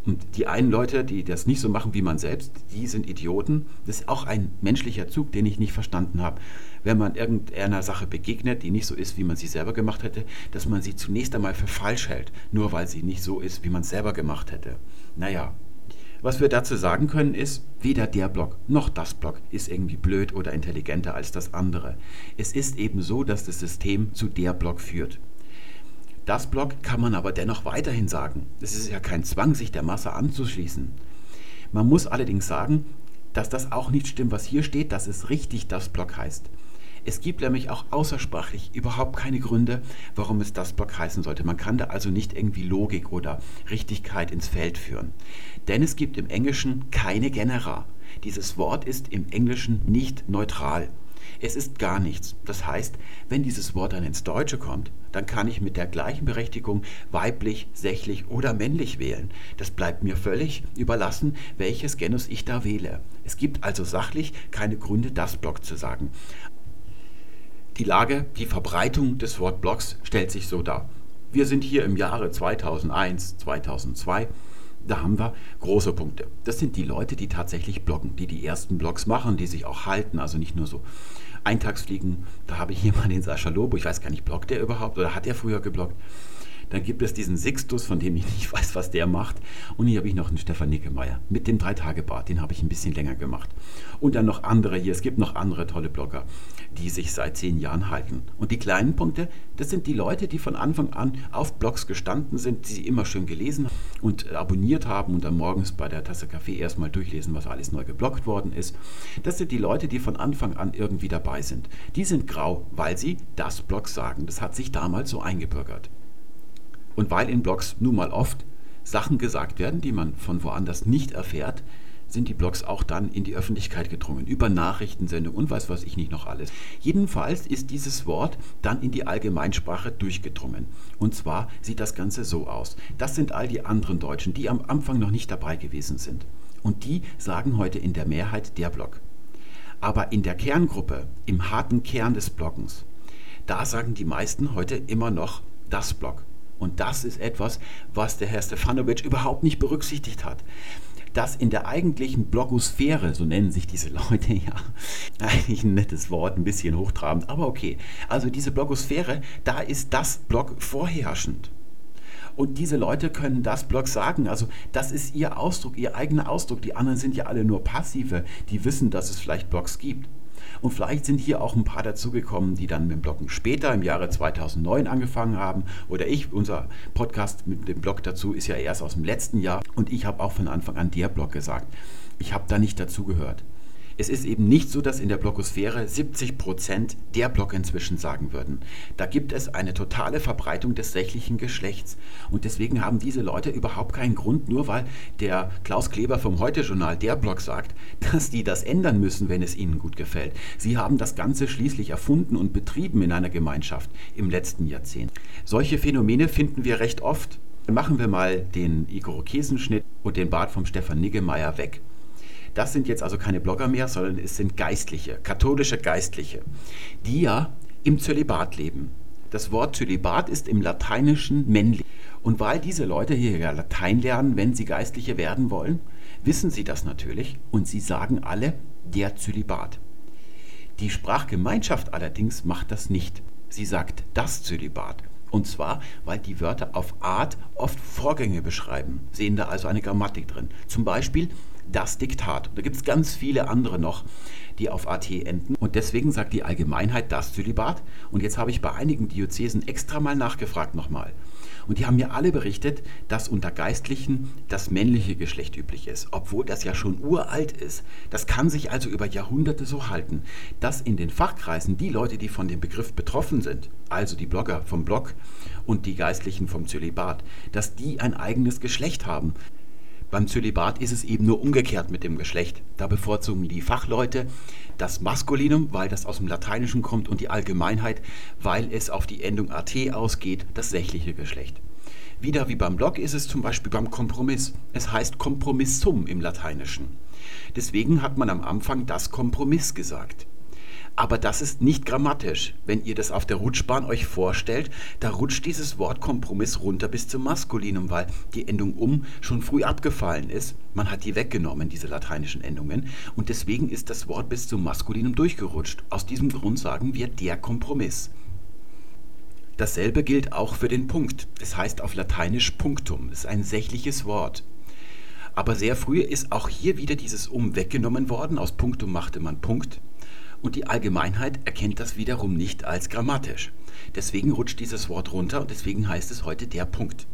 Und die einen Leute, die das nicht so machen wie man selbst, die sind Idioten. Das ist auch ein menschlicher Zug, den ich nicht verstanden habe. Wenn man irgendeiner Sache begegnet, die nicht so ist, wie man sie selber gemacht hätte, dass man sie zunächst einmal für falsch hält, nur weil sie nicht so ist, wie man es selber gemacht hätte. Naja, was wir dazu sagen können ist, weder der Blog noch das Blog ist irgendwie blöd oder intelligenter als das andere. Es ist eben so, dass das System zu der Blog führt. Das Blog kann man aber dennoch weiterhin sagen. Es ist ja kein Zwang, sich der Masse anzuschließen. Man muss allerdings sagen, dass das auch nicht stimmt, was hier steht, dass es richtig das Blog heißt. Es gibt nämlich auch außersprachlich überhaupt keine Gründe, warum es das Blog heißen sollte. Man kann da also nicht irgendwie Logik oder Richtigkeit ins Feld führen. Denn es gibt im Englischen keine Genera. Dieses Wort ist im Englischen nicht neutral. Es ist gar nichts. Das heißt, wenn dieses Wort dann ins Deutsche kommt, dann kann ich mit der gleichen Berechtigung weiblich, sächlich oder männlich wählen. Das bleibt mir völlig überlassen, welches Genus ich da wähle. Es gibt also sachlich keine Gründe, das Blog zu sagen. Die Lage, die Verbreitung des Wort Blogs stellt sich so dar. Wir sind hier im Jahre zweitausendeins, zweitausendzwei. Da haben wir große Punkte. Das sind die Leute, die tatsächlich bloggen, die die ersten Blogs machen, die sich auch halten, also nicht nur so Eintagsfliegen. Da habe ich hier mal den Sascha Lobo, ich weiß gar nicht, bloggt der überhaupt oder hat er früher gebloggt? Dann gibt es diesen Sixtus, von dem ich nicht weiß, was der macht. Und hier habe ich noch einen Stefan Nickelmeier mit dem Drei-Tage-Bart, den habe ich ein bisschen länger gemacht. Und dann noch andere hier, es gibt noch andere tolle Blogger, die sich seit zehn Jahren halten. Und die kleinen Punkte, das sind die Leute, die von Anfang an auf Blogs gestanden sind, die sie immer schön gelesen und abonniert haben und dann morgens bei der Tasse Kaffee erstmal durchlesen, was alles neu gebloggt worden ist. Das sind die Leute, die von Anfang an irgendwie dabei sind. Die sind grau, weil sie das Blog sagen. Das hat sich damals so eingebürgert. Und weil in Blogs nun mal oft Sachen gesagt werden, die man von woanders nicht erfährt, sind die Blogs auch dann in die Öffentlichkeit gedrungen, über Nachrichtensendungen und weiß was ich nicht noch alles. Jedenfalls ist dieses Wort dann in die Allgemeinsprache durchgedrungen. Und zwar sieht das Ganze so aus. Das sind all die anderen Deutschen, die am Anfang noch nicht dabei gewesen sind. Und die sagen heute in der Mehrheit der Blog. Aber in der Kerngruppe, im harten Kern des Bloggens, da sagen die meisten heute immer noch das Blog. Und das ist etwas, was der Herr Stefanowitsch überhaupt nicht berücksichtigt hat. Dass in der eigentlichen Blogosphäre, so nennen sich diese Leute ja, eigentlich ein nettes Wort, ein bisschen hochtrabend, aber okay. Also diese Blogosphäre, da ist das Blog vorherrschend. Und diese Leute können das Blog sagen, also das ist ihr Ausdruck, ihr eigener Ausdruck. Die anderen sind ja alle nur Passive, die wissen, dass es vielleicht Blogs gibt. Und vielleicht sind hier auch ein paar dazugekommen, die dann mit dem Bloggen später im Jahre zweitausendneun angefangen haben. Oder ich, unser Podcast mit dem Blog dazu ist ja erst aus dem letzten Jahr. Und ich habe auch von Anfang an der Blog gesagt. Ich habe da nicht dazugehört. Es ist eben nicht so, dass in der Blogosphäre siebzig Prozent der Blog inzwischen sagen würden. Da gibt es eine totale Verbreitung des sächlichen Geschlechts. Und deswegen haben diese Leute überhaupt keinen Grund, nur weil der Klaus Kleber vom Heute-Journal, der Blog, sagt, dass die das ändern müssen, wenn es ihnen gut gefällt. Sie haben das Ganze schließlich erfunden und betrieben in einer Gemeinschaft im letzten Jahrzehnt. Solche Phänomene finden wir recht oft. Machen wir mal den Irokesenschnitt und den Bart vom Stefan Nickelmeier weg. Das sind jetzt also keine Blogger mehr, sondern es sind Geistliche, katholische Geistliche, die ja im Zölibat leben. Das Wort Zölibat ist im Lateinischen männlich. Und weil diese Leute hier ja Latein lernen, wenn sie Geistliche werden wollen, wissen sie das natürlich und sie sagen alle, der Zölibat. Die Sprachgemeinschaft allerdings macht das nicht. Sie sagt das Zölibat. Und zwar, weil die Wörter auf Art oft Vorgänge beschreiben. Sehen da also eine Grammatik drin. Zum Beispiel das Diktat. Da gibt es ganz viele andere noch, die auf A T enden. Und deswegen sagt die Allgemeinheit das Zölibat. Und jetzt habe ich bei einigen Diözesen extra mal nachgefragt nochmal. Und die haben mir alle berichtet, dass unter Geistlichen das männliche Geschlecht üblich ist, obwohl das ja schon uralt ist. Das kann sich also über Jahrhunderte so halten, dass in den Fachkreisen die Leute, die von dem Begriff betroffen sind, also die Blogger vom Blog und die Geistlichen vom Zölibat, dass die ein eigenes Geschlecht haben. Beim Zölibat ist es eben nur umgekehrt mit dem Geschlecht. Da bevorzugen die Fachleute das Maskulinum, weil das aus dem Lateinischen kommt, und die Allgemeinheit, weil es auf die Endung A T ausgeht, das sächliche Geschlecht. Wieder wie beim Blog ist es zum Beispiel beim Kompromiss. Es heißt Kompromissum im Lateinischen. Deswegen hat man am Anfang das Kompromiss gesagt. Aber das ist nicht grammatisch. Wenn ihr das auf der Rutschbahn euch vorstellt, da rutscht dieses Wort Kompromiss runter bis zum Maskulinum, weil die Endung um schon früh abgefallen ist. Man hat die weggenommen, diese lateinischen Endungen. Und deswegen ist das Wort bis zum Maskulinum durchgerutscht. Aus diesem Grund sagen wir der Kompromiss. Dasselbe gilt auch für den Punkt. Es heißt auf Lateinisch Punktum. Es ist ein sächliches Wort. Aber sehr früh ist auch hier wieder dieses Um weggenommen worden. Aus Punktum machte man Punkt. Und die Allgemeinheit erkennt das wiederum nicht als grammatisch. Deswegen rutscht dieses Wort runter und deswegen heißt es heute der Punkt.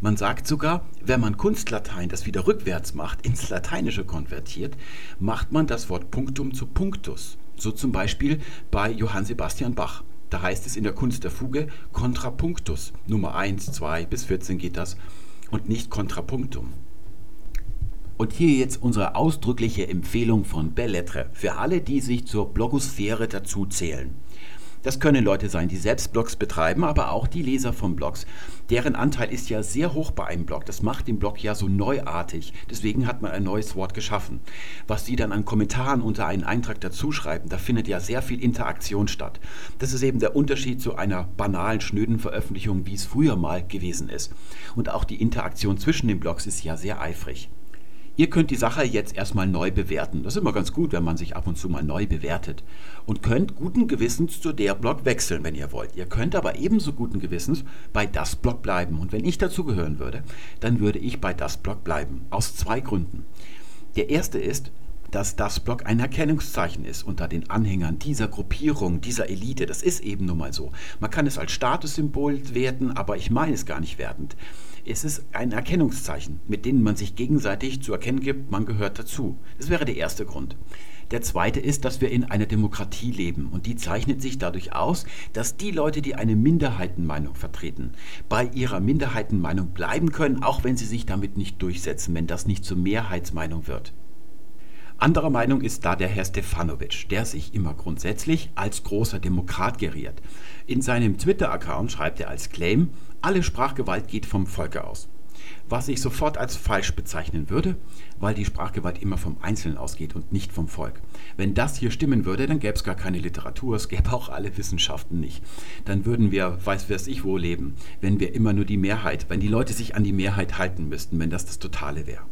Man sagt sogar, wenn man Kunstlatein das wieder rückwärts macht, ins Lateinische konvertiert, macht man das Wort Punktum zu Punctus. So zum Beispiel bei Johann Sebastian Bach. Da heißt es in der Kunst der Fuge Kontrapunctus. Nummer eins, zwei bis vierzehn geht das und nicht Kontrapunktum. Und hier jetzt unsere ausdrückliche Empfehlung von Bellettre für alle, die sich zur Blogosphäre dazu zählen. Das können Leute sein, die selbst Blogs betreiben, aber auch die Leser von Blogs. Deren Anteil ist ja sehr hoch bei einem Blog. Das macht den Blog ja so neuartig. Deswegen hat man ein neues Wort geschaffen. Was sie dann an Kommentaren unter einen Eintrag dazu schreiben, da findet ja sehr viel Interaktion statt. Das ist eben der Unterschied zu einer banalen, schnöden Veröffentlichung, wie es früher mal gewesen ist. Und auch die Interaktion zwischen den Blogs ist ja sehr eifrig. Ihr könnt die Sache jetzt erstmal neu bewerten. Das ist immer ganz gut, wenn man sich ab und zu mal neu bewertet. Und könnt guten Gewissens zu der Blog wechseln, wenn ihr wollt. Ihr könnt aber ebenso guten Gewissens bei das Blog bleiben. Und wenn ich dazugehören würde, dann würde ich bei das Blog bleiben. Aus zwei Gründen. Der erste ist, dass das Blog ein Erkennungszeichen ist unter den Anhängern dieser Gruppierung, dieser Elite. Das ist eben nun mal so. Man kann es als Statussymbol werten, aber ich meine es gar nicht wertend. Es ist ein Erkennungszeichen, mit dem man sich gegenseitig zu erkennen gibt, man gehört dazu. Das wäre der erste Grund. Der zweite ist, dass wir in einer Demokratie leben und die zeichnet sich dadurch aus, dass die Leute, die eine Minderheitenmeinung vertreten, bei ihrer Minderheitenmeinung bleiben können, auch wenn sie sich damit nicht durchsetzen, wenn das nicht zur Mehrheitsmeinung wird. Anderer Meinung ist da der Herr Stefanowitsch, der sich immer grundsätzlich als großer Demokrat geriert. In seinem Twitter-Account schreibt er als Claim: Alle Sprachgewalt geht vom Volke aus. was ich sofort als falsch bezeichnen würde, weil die Sprachgewalt immer vom Einzelnen ausgeht und nicht vom Volk. Wenn das hier stimmen würde, dann gäbe es gar keine Literatur, es gäbe auch alle Wissenschaften nicht. Dann würden wir, weiß wer ich wo leben, wenn wir immer nur die Mehrheit, wenn die Leute sich an die Mehrheit halten müssten, wenn das das Totale wäre.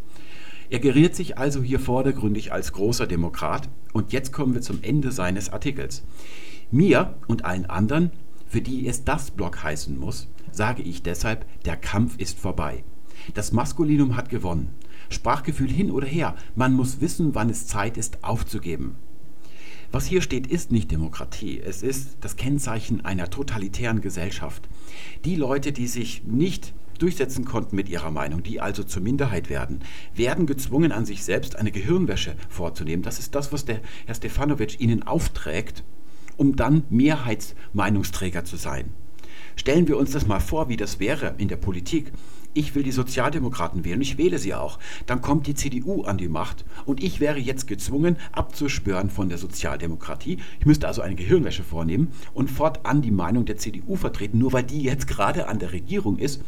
Er geriert sich also hier vordergründig als großer Demokrat und jetzt kommen wir zum Ende seines Artikels. Mir und allen anderen, für die es das Blog heißen muss, sage ich deshalb, der Kampf ist vorbei. Das Maskulinum hat gewonnen. Sprachgefühl hin oder her, man muss wissen, wann es Zeit ist, aufzugeben. Was hier steht, ist nicht Demokratie. Es ist das Kennzeichen einer totalitären Gesellschaft. Die Leute, die sich nicht durchsetzen konnten mit ihrer Meinung, die also zur Minderheit werden, werden gezwungen, an sich selbst eine Gehirnwäsche vorzunehmen. Das ist das, was der Herr Stefanowitsch ihnen aufträgt, um dann Mehrheitsmeinungsträger zu sein. Stellen wir uns das mal vor, wie das wäre in der Politik. Ich will die Sozialdemokraten wählen, ich wähle sie auch. Dann kommt die C D U an die Macht und ich wäre jetzt gezwungen, abzuschwören von der Sozialdemokratie. Ich müsste also eine Gehirnwäsche vornehmen und fortan die Meinung der C D U vertreten, nur weil die jetzt gerade an der Regierung ist.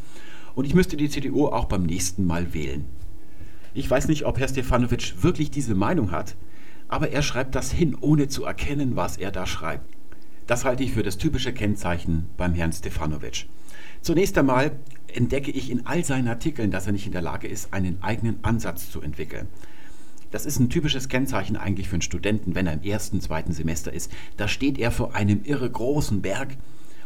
Und ich müsste die C D U auch beim nächsten Mal wählen. Ich weiß nicht, ob Herr Stefanowitsch wirklich diese Meinung hat, aber er schreibt das hin, ohne zu erkennen, was er da schreibt. Das halte ich für das typische Kennzeichen beim Herrn Stefanowitsch. Zunächst einmal entdecke ich in all seinen Artikeln, dass er nicht in der Lage ist, einen eigenen Ansatz zu entwickeln. Das ist ein typisches Kennzeichen eigentlich für einen Studenten, wenn er im ersten, zweiten Semester ist. Da steht er vor einem irre großen Berg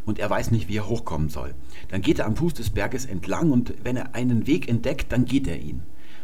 und er weiß nicht, wie er hochkommen soll. Dann geht er am Fuß des Berges entlang und wenn er einen Weg entdeckt, dann geht er ihn.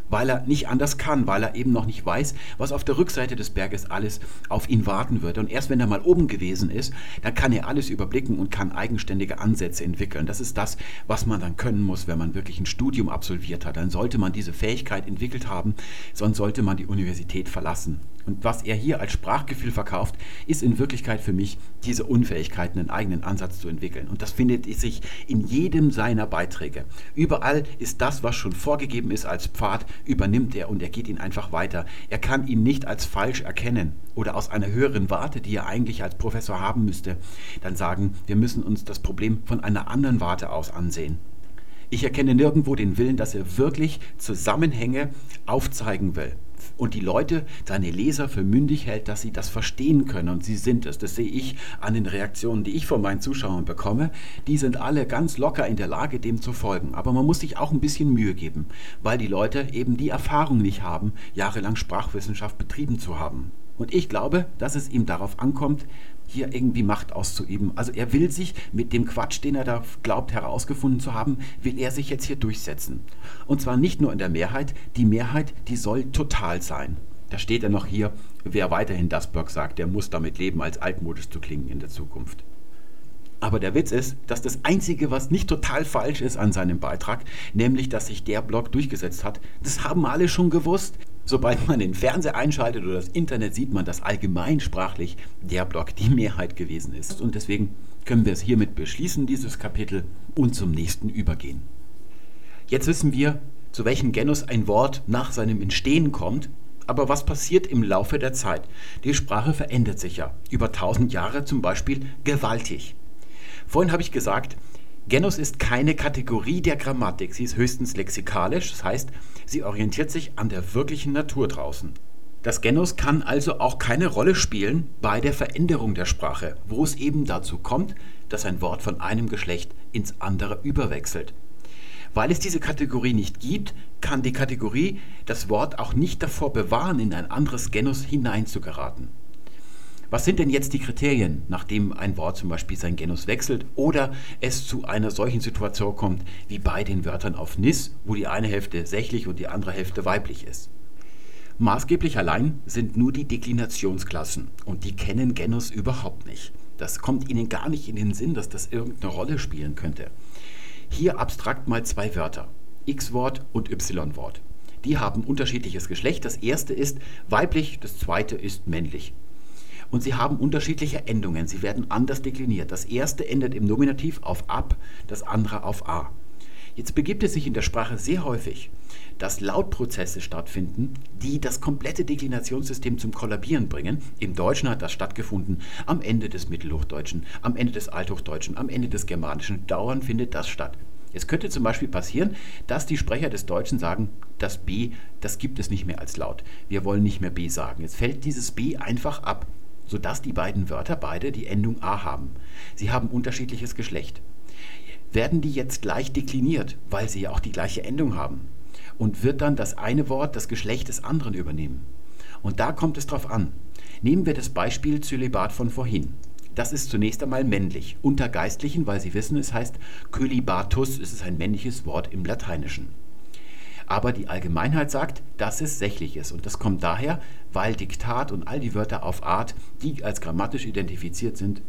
Weil er nicht anders kann, weil er eben noch nicht weiß, was auf der Rückseite des Berges alles auf ihn warten wird. Und erst wenn er mal oben gewesen ist, dann kann er alles überblicken und kann eigenständige Ansätze entwickeln. Das ist das, was man dann können muss, wenn man wirklich ein Studium absolviert hat. Dann sollte man diese Fähigkeit entwickelt haben, sonst sollte man die Universität verlassen. Und was er hier als Sprachgefühl verkauft, ist in Wirklichkeit für mich diese Unfähigkeit, einen eigenen Ansatz zu entwickeln. Und das findet sich in jedem seiner Beiträge. Überall ist das, was schon vorgegeben ist als Pfad, übernimmt er und er geht ihn einfach weiter. Er kann ihn nicht als falsch erkennen oder aus einer höheren Warte, die er eigentlich als Professor haben müsste, dann sagen, wir müssen uns das Problem von einer anderen Warte aus ansehen. Ich erkenne nirgendwo den Willen, dass er wirklich Zusammenhänge aufzeigen will. Und die Leute, seine Leser für mündig hält, dass sie das verstehen können und sie sind es. Das sehe ich an den Reaktionen, die ich von meinen Zuschauern bekomme. Die sind alle ganz locker in der Lage, dem zu folgen. Aber man muss sich auch ein bisschen Mühe geben, weil die Leute eben die Erfahrung nicht haben, jahrelang Sprachwissenschaft betrieben zu haben. Und ich glaube, dass es ihm darauf ankommt, hier irgendwie Macht auszuüben. Also er will sich mit dem Quatsch, den er da glaubt herausgefunden zu haben, will er sich jetzt hier durchsetzen. Und zwar nicht nur in der Mehrheit, die Mehrheit, die soll total sein. Da steht er noch hier, wer weiterhin das Blog sagt, der muss damit leben, als altmodisch zu klingen in der Zukunft. Aber der Witz ist, dass das Einzige, was nicht total falsch ist an seinem Beitrag, nämlich, dass sich der Blog durchgesetzt hat, das haben alle schon gewusst. Sobald man den Fernseher einschaltet oder das Internet, sieht man, dass allgemeinsprachlich der Blog die Mehrheit gewesen ist. Und deswegen können wir es hiermit beschließen, dieses Kapitel, und zum nächsten übergehen. Jetzt wissen wir, zu welchem Genus ein Wort nach seinem Entstehen kommt. Aber was passiert im Laufe der Zeit? Die Sprache verändert sich ja. Über tausend Jahre zum Beispiel gewaltig. Vorhin habe ich gesagt, Genus ist keine Kategorie der Grammatik, sie ist höchstens lexikalisch, das heißt, sie orientiert sich an der wirklichen Natur draußen. Das Genus kann also auch keine Rolle spielen bei der Veränderung der Sprache, wo es eben dazu kommt, dass ein Wort von einem Geschlecht ins andere überwechselt. Weil es diese Kategorie nicht gibt, kann die Kategorie das Wort auch nicht davor bewahren, in ein anderes Genus hineinzugeraten. Was sind denn jetzt die Kriterien, nachdem ein Wort zum Beispiel sein Genus wechselt oder es zu einer solchen Situation kommt, wie bei den Wörtern auf Nis, wo die eine Hälfte sächlich und die andere Hälfte weiblich ist? Maßgeblich allein sind nur die Deklinationsklassen und die kennen Genus überhaupt nicht. Das kommt ihnen gar nicht in den Sinn, dass das irgendeine Rolle spielen könnte. Hier abstrakt mal zwei Wörter, X-Wort und Y-Wort. Die haben unterschiedliches Geschlecht, das erste ist weiblich, das zweite ist männlich. Und sie haben unterschiedliche Endungen, sie werden anders dekliniert. Das erste endet im Nominativ auf ab, das andere auf a. Jetzt begibt es sich in der Sprache sehr häufig, dass Lautprozesse stattfinden, die das komplette Deklinationssystem zum Kollabieren bringen. Im Deutschen hat das stattgefunden am Ende des Mittelhochdeutschen, am Ende des Althochdeutschen, am Ende des Germanischen. Dauernd findet das statt. Es könnte zum Beispiel passieren, dass die Sprecher des Deutschen sagen, das B, das gibt es nicht mehr als Laut. Wir wollen nicht mehr B sagen. Jetzt fällt dieses B einfach ab, sodass die beiden Wörter beide die Endung A haben. Sie haben unterschiedliches Geschlecht. Werden die jetzt gleich dekliniert, weil sie ja auch die gleiche Endung haben? Und wird dann das eine Wort das Geschlecht des anderen übernehmen? Und da kommt es drauf an. Nehmen wir das Beispiel Zölibat von vorhin. Das ist zunächst einmal männlich, unter Geistlichen, weil Sie wissen, es heißt Cölibatus, es ist ein männliches Wort im Lateinischen. Aber die Allgemeinheit sagt, dass es sächlich ist. Und das kommt daher, weil Diktat und all die Wörter auf Art, die als grammatisch identifiziert sind,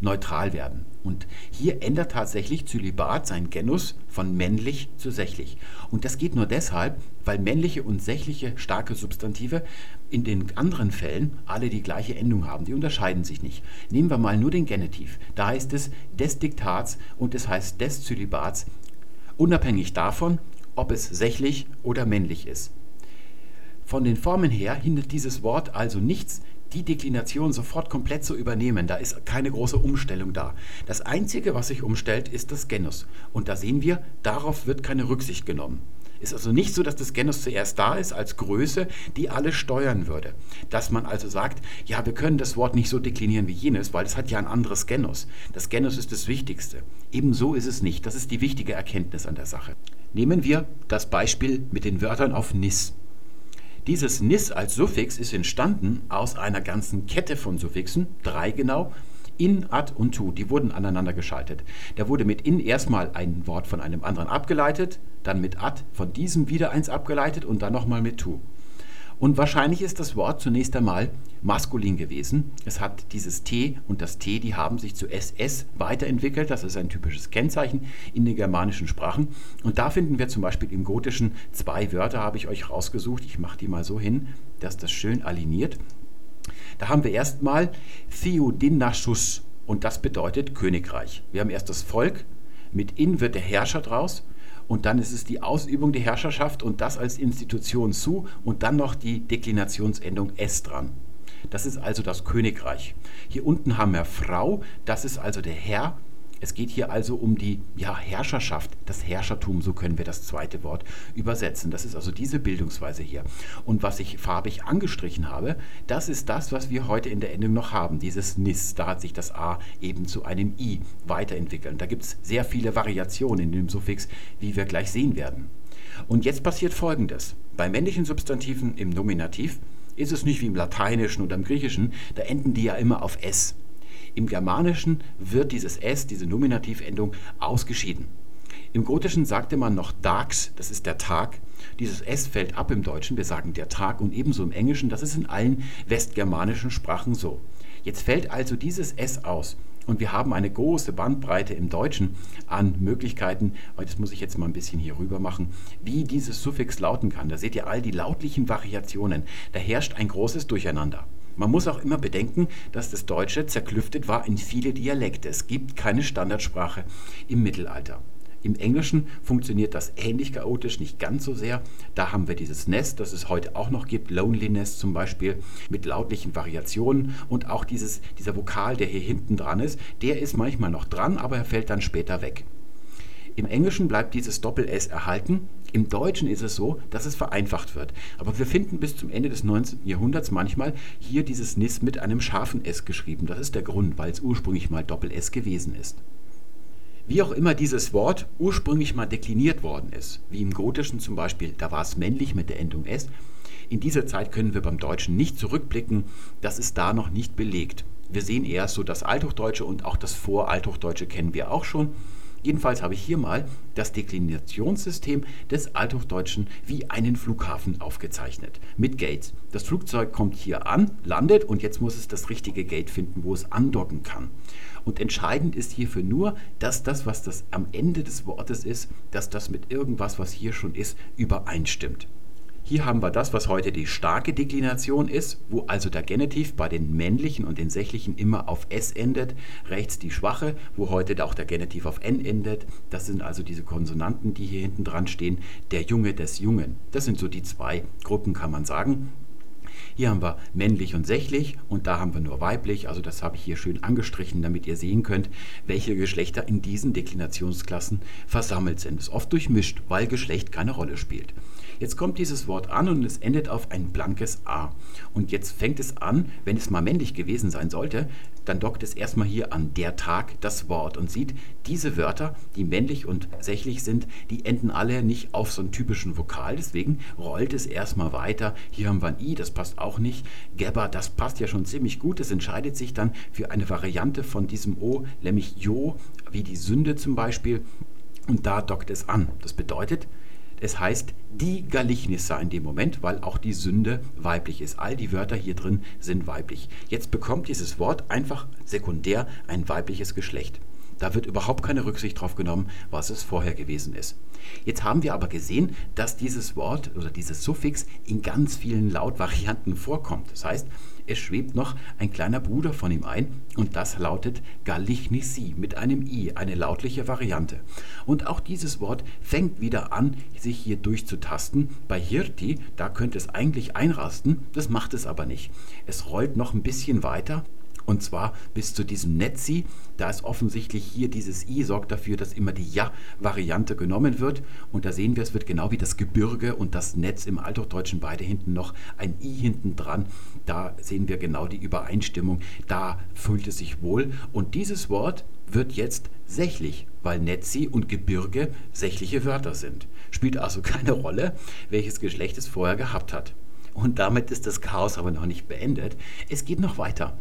neutral werden. Und hier ändert tatsächlich Zölibat sein Genus von männlich zu sächlich. Und das geht nur deshalb, weil männliche und sächliche starke Substantive in den anderen Fällen alle die gleiche Endung haben. Die unterscheiden sich nicht. Nehmen wir mal nur den Genitiv. Da heißt es des Diktats und es heißt des Zölibats, unabhängig davon, ob es sächlich oder männlich ist. Von den Formen her hindert dieses Wort also nichts, die Deklination sofort komplett zu übernehmen. Da ist keine große Umstellung da. Das Einzige, was sich umstellt, ist das Genus. Und da sehen wir, darauf wird keine Rücksicht genommen. Ist also nicht so, dass das Genus zuerst da ist als Größe, die alles steuern würde. Dass man also sagt, ja, wir können das Wort nicht so deklinieren wie jenes, weil es hat ja ein anderes Genus. Das Genus ist das Wichtigste. Ebenso ist es nicht. Das ist die wichtige Erkenntnis an der Sache. Nehmen wir das Beispiel mit den Wörtern auf nis. Dieses nis als Suffix ist entstanden aus einer ganzen Kette von Suffixen, drei genau, in, ad und tu. Die wurden aneinander geschaltet. Da wurde mit in erstmal ein Wort von einem anderen abgeleitet, dann mit ad von diesem wieder eins abgeleitet und dann nochmal mit tu. Und wahrscheinlich ist das Wort zunächst einmal maskulin gewesen. Es hat dieses T und das T, die haben sich zu S S weiterentwickelt. Das ist ein typisches Kennzeichen in den germanischen Sprachen. Und da finden wir zum Beispiel im Gotischen zwei Wörter, habe ich euch rausgesucht. Ich mache die mal so hin, dass das schön alineiert. Da haben wir erstmal Theodinaschus und das bedeutet Königreich. Wir haben erst das Volk, mit in wird der Herrscher draus. Und dann ist es die Ausübung der Herrscherschaft und das als Institution zu und dann noch die Deklinationsendung S dran. Das ist also das Königreich. Hier unten haben wir Frau, das ist also der Herr. Es geht hier also um die ja, Herrscherschaft, das Herrschertum, so können wir das zweite Wort übersetzen. Das ist also diese Bildungsweise hier. Und was ich farbig angestrichen habe, das ist das, was wir heute in der Endung noch haben, dieses nis. Da hat sich das A eben zu einem I weiterentwickelt. Da gibt es sehr viele Variationen in dem Suffix, wie wir gleich sehen werden. Und jetzt passiert Folgendes. Bei männlichen Substantiven im Nominativ ist es nicht wie im Lateinischen oder im Griechischen, da enden die ja immer auf S. Im Germanischen wird dieses S, diese Nominativendung, ausgeschieden. Im Gotischen sagte man noch dags, das ist der Tag. Dieses S fällt ab im Deutschen, wir sagen der Tag und ebenso im Englischen, das ist in allen westgermanischen Sprachen so. Jetzt fällt also dieses S aus und wir haben eine große Bandbreite im Deutschen an Möglichkeiten, das muss ich jetzt mal ein bisschen hier rüber machen, wie dieses Suffix lauten kann. Da seht ihr all die lautlichen Variationen, da herrscht ein großes Durcheinander. Man muss auch immer bedenken, dass das Deutsche zerklüftet war in viele Dialekte. Es gibt keine Standardsprache im Mittelalter. Im Englischen funktioniert das ähnlich chaotisch, nicht ganz so sehr. Da haben wir dieses Nest, das es heute auch noch gibt, Loneliness zum Beispiel, mit lautlichen Variationen. Und auch dieses, dieser Vokal, der hier hinten dran ist, der ist manchmal noch dran, aber er fällt dann später weg. Im Englischen bleibt dieses Doppel-S erhalten. Im Deutschen ist es so, dass es vereinfacht wird. Aber wir finden bis zum Ende des neunzehnten Jahrhunderts manchmal hier dieses Nis mit einem scharfen S geschrieben. Das ist der Grund, weil es ursprünglich mal Doppel-S gewesen ist. Wie auch immer dieses Wort ursprünglich mal dekliniert worden ist, wie im Gotischen zum Beispiel, da war es männlich mit der Endung S. In dieser Zeit können wir beim Deutschen nicht zurückblicken, das ist da noch nicht belegt. Wir sehen eher so das Althochdeutsche und auch das Voralthochdeutsche kennen wir auch schon. Jedenfalls habe ich hier mal das Deklinationssystem des Althochdeutschen wie einen Flughafen aufgezeichnet, mit Gates. Das Flugzeug kommt hier an, landet und jetzt muss es das richtige Gate finden, wo es andocken kann. Und entscheidend ist hierfür nur, dass das, was das am Ende des Wortes ist, dass das mit irgendwas, was hier schon ist, übereinstimmt. Hier haben wir das, was heute die starke Deklination ist, wo also der Genitiv bei den männlichen und den sächlichen immer auf S endet. Rechts die schwache, wo heute auch der Genitiv auf N endet. Das sind also diese Konsonanten, die hier hinten dran stehen. Der Junge des Jungen. Das sind so die zwei Gruppen, kann man sagen. Hier haben wir männlich und sächlich und da haben wir nur weiblich. Also das habe ich hier schön angestrichen, damit ihr sehen könnt, welche Geschlechter in diesen Deklinationsklassen versammelt sind. Das ist oft durchmischt, weil Geschlecht keine Rolle spielt. Jetzt kommt dieses Wort an und es endet auf ein blankes A. Und jetzt fängt es an, wenn es mal männlich gewesen sein sollte, dann dockt es erstmal hier an der Tag das Wort und sieht, diese Wörter, die männlich und sächlich sind, die enden alle nicht auf so einen typischen Vokal, deswegen rollt es erstmal weiter. Hier haben wir ein I, das passt auch nicht. Gebber, das passt ja schon ziemlich gut. Es entscheidet sich dann für eine Variante von diesem O, nämlich Jo, wie die Sünde zum Beispiel. Und da dockt es an. Das bedeutet, es heißt die Galichnissa in dem Moment, weil auch die Sünde weiblich ist. All die Wörter hier drin sind weiblich. Jetzt bekommt dieses Wort einfach sekundär ein weibliches Geschlecht. Da wird überhaupt keine Rücksicht drauf genommen, was es vorher gewesen ist. Jetzt haben wir aber gesehen, dass dieses Wort oder dieses Suffix in ganz vielen Lautvarianten vorkommt. Das heißt, es schwebt noch ein kleiner Bruder von ihm ein und das lautet Galichnissi mit einem I, eine lautliche Variante. Und auch dieses Wort fängt wieder an, sich hier durchzutasten. Bei Hirti, da könnte es eigentlich einrasten, das macht es aber nicht. Es rollt noch ein bisschen weiter. Und zwar bis zu diesem Netzi, da ist offensichtlich hier dieses I, sorgt dafür, dass immer die Ja-Variante genommen wird. Und da sehen wir, es wird genau wie das Gebirge und das Netz im Althochdeutschen beide hinten noch ein I hinten dran. Da sehen wir genau die Übereinstimmung, da fühlt es sich wohl. Und dieses Wort wird jetzt sächlich, weil Netzi und Gebirge sächliche Wörter sind. Spielt also keine Rolle, welches Geschlecht es vorher gehabt hat. Und damit ist das Chaos aber noch nicht beendet. Es geht noch weiter.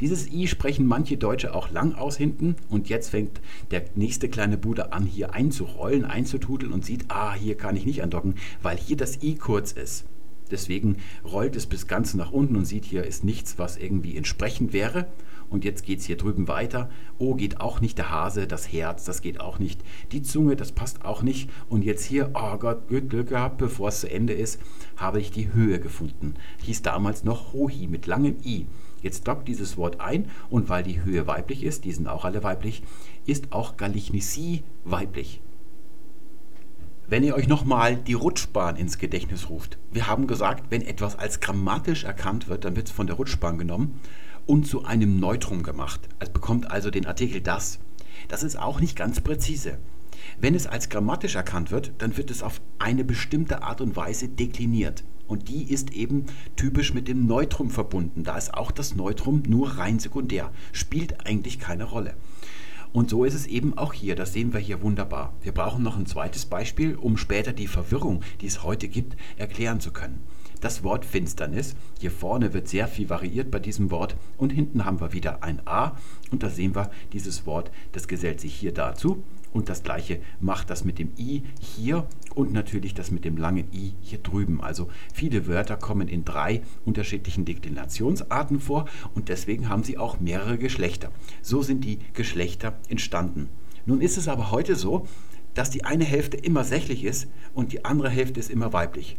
Dieses I sprechen manche Deutsche auch lang aus hinten und jetzt fängt der nächste kleine Bruder an, hier einzurollen, einzutudeln und sieht, ah, hier kann ich nicht andocken, weil hier das I kurz ist. Deswegen rollt es bis ganz nach unten und sieht, hier ist nichts, was irgendwie entsprechend wäre. Und jetzt geht es hier drüben weiter. O geht auch nicht, der Hase, das Herz, das geht auch nicht. Die Zunge, das passt auch nicht. Und jetzt hier, oh Gott, Glück gehabt, bevor es zu Ende ist, habe ich die Höhe gefunden. Hieß damals noch Hohi mit langem I. Jetzt dockt dieses Wort ein und weil die Höhe weiblich ist, die sind auch alle weiblich, ist auch Galichnissi weiblich. Wenn ihr euch nochmal die Rutschbahn ins Gedächtnis ruft. Wir haben gesagt, wenn etwas als grammatisch erkannt wird, dann wird es von der Rutschbahn genommen und zu einem Neutrum gemacht. Es bekommt also den Artikel das. Das ist auch nicht ganz präzise. Wenn es als grammatisch erkannt wird, dann wird es auf eine bestimmte Art und Weise dekliniert. Und die ist eben typisch mit dem Neutrum verbunden. Da ist auch das Neutrum nur rein sekundär. Spielt eigentlich keine Rolle. Und so ist es eben auch hier. Das sehen wir hier wunderbar. Wir brauchen noch ein zweites Beispiel, um später die Verwirrung, die es heute gibt, erklären zu können. Das Wort Finsternis. Hier vorne wird sehr viel variiert bei diesem Wort und hinten haben wir wieder ein A und da sehen wir dieses Wort, das gesellt sich hier dazu und das gleiche macht das mit dem I hier und natürlich das mit dem langen I hier drüben. Also viele Wörter kommen in drei unterschiedlichen Deklinationsarten vor und deswegen haben sie auch mehrere Geschlechter. So sind die Geschlechter entstanden. Nun ist es aber heute so, dass die eine Hälfte immer sächlich ist und die andere Hälfte ist immer weiblich.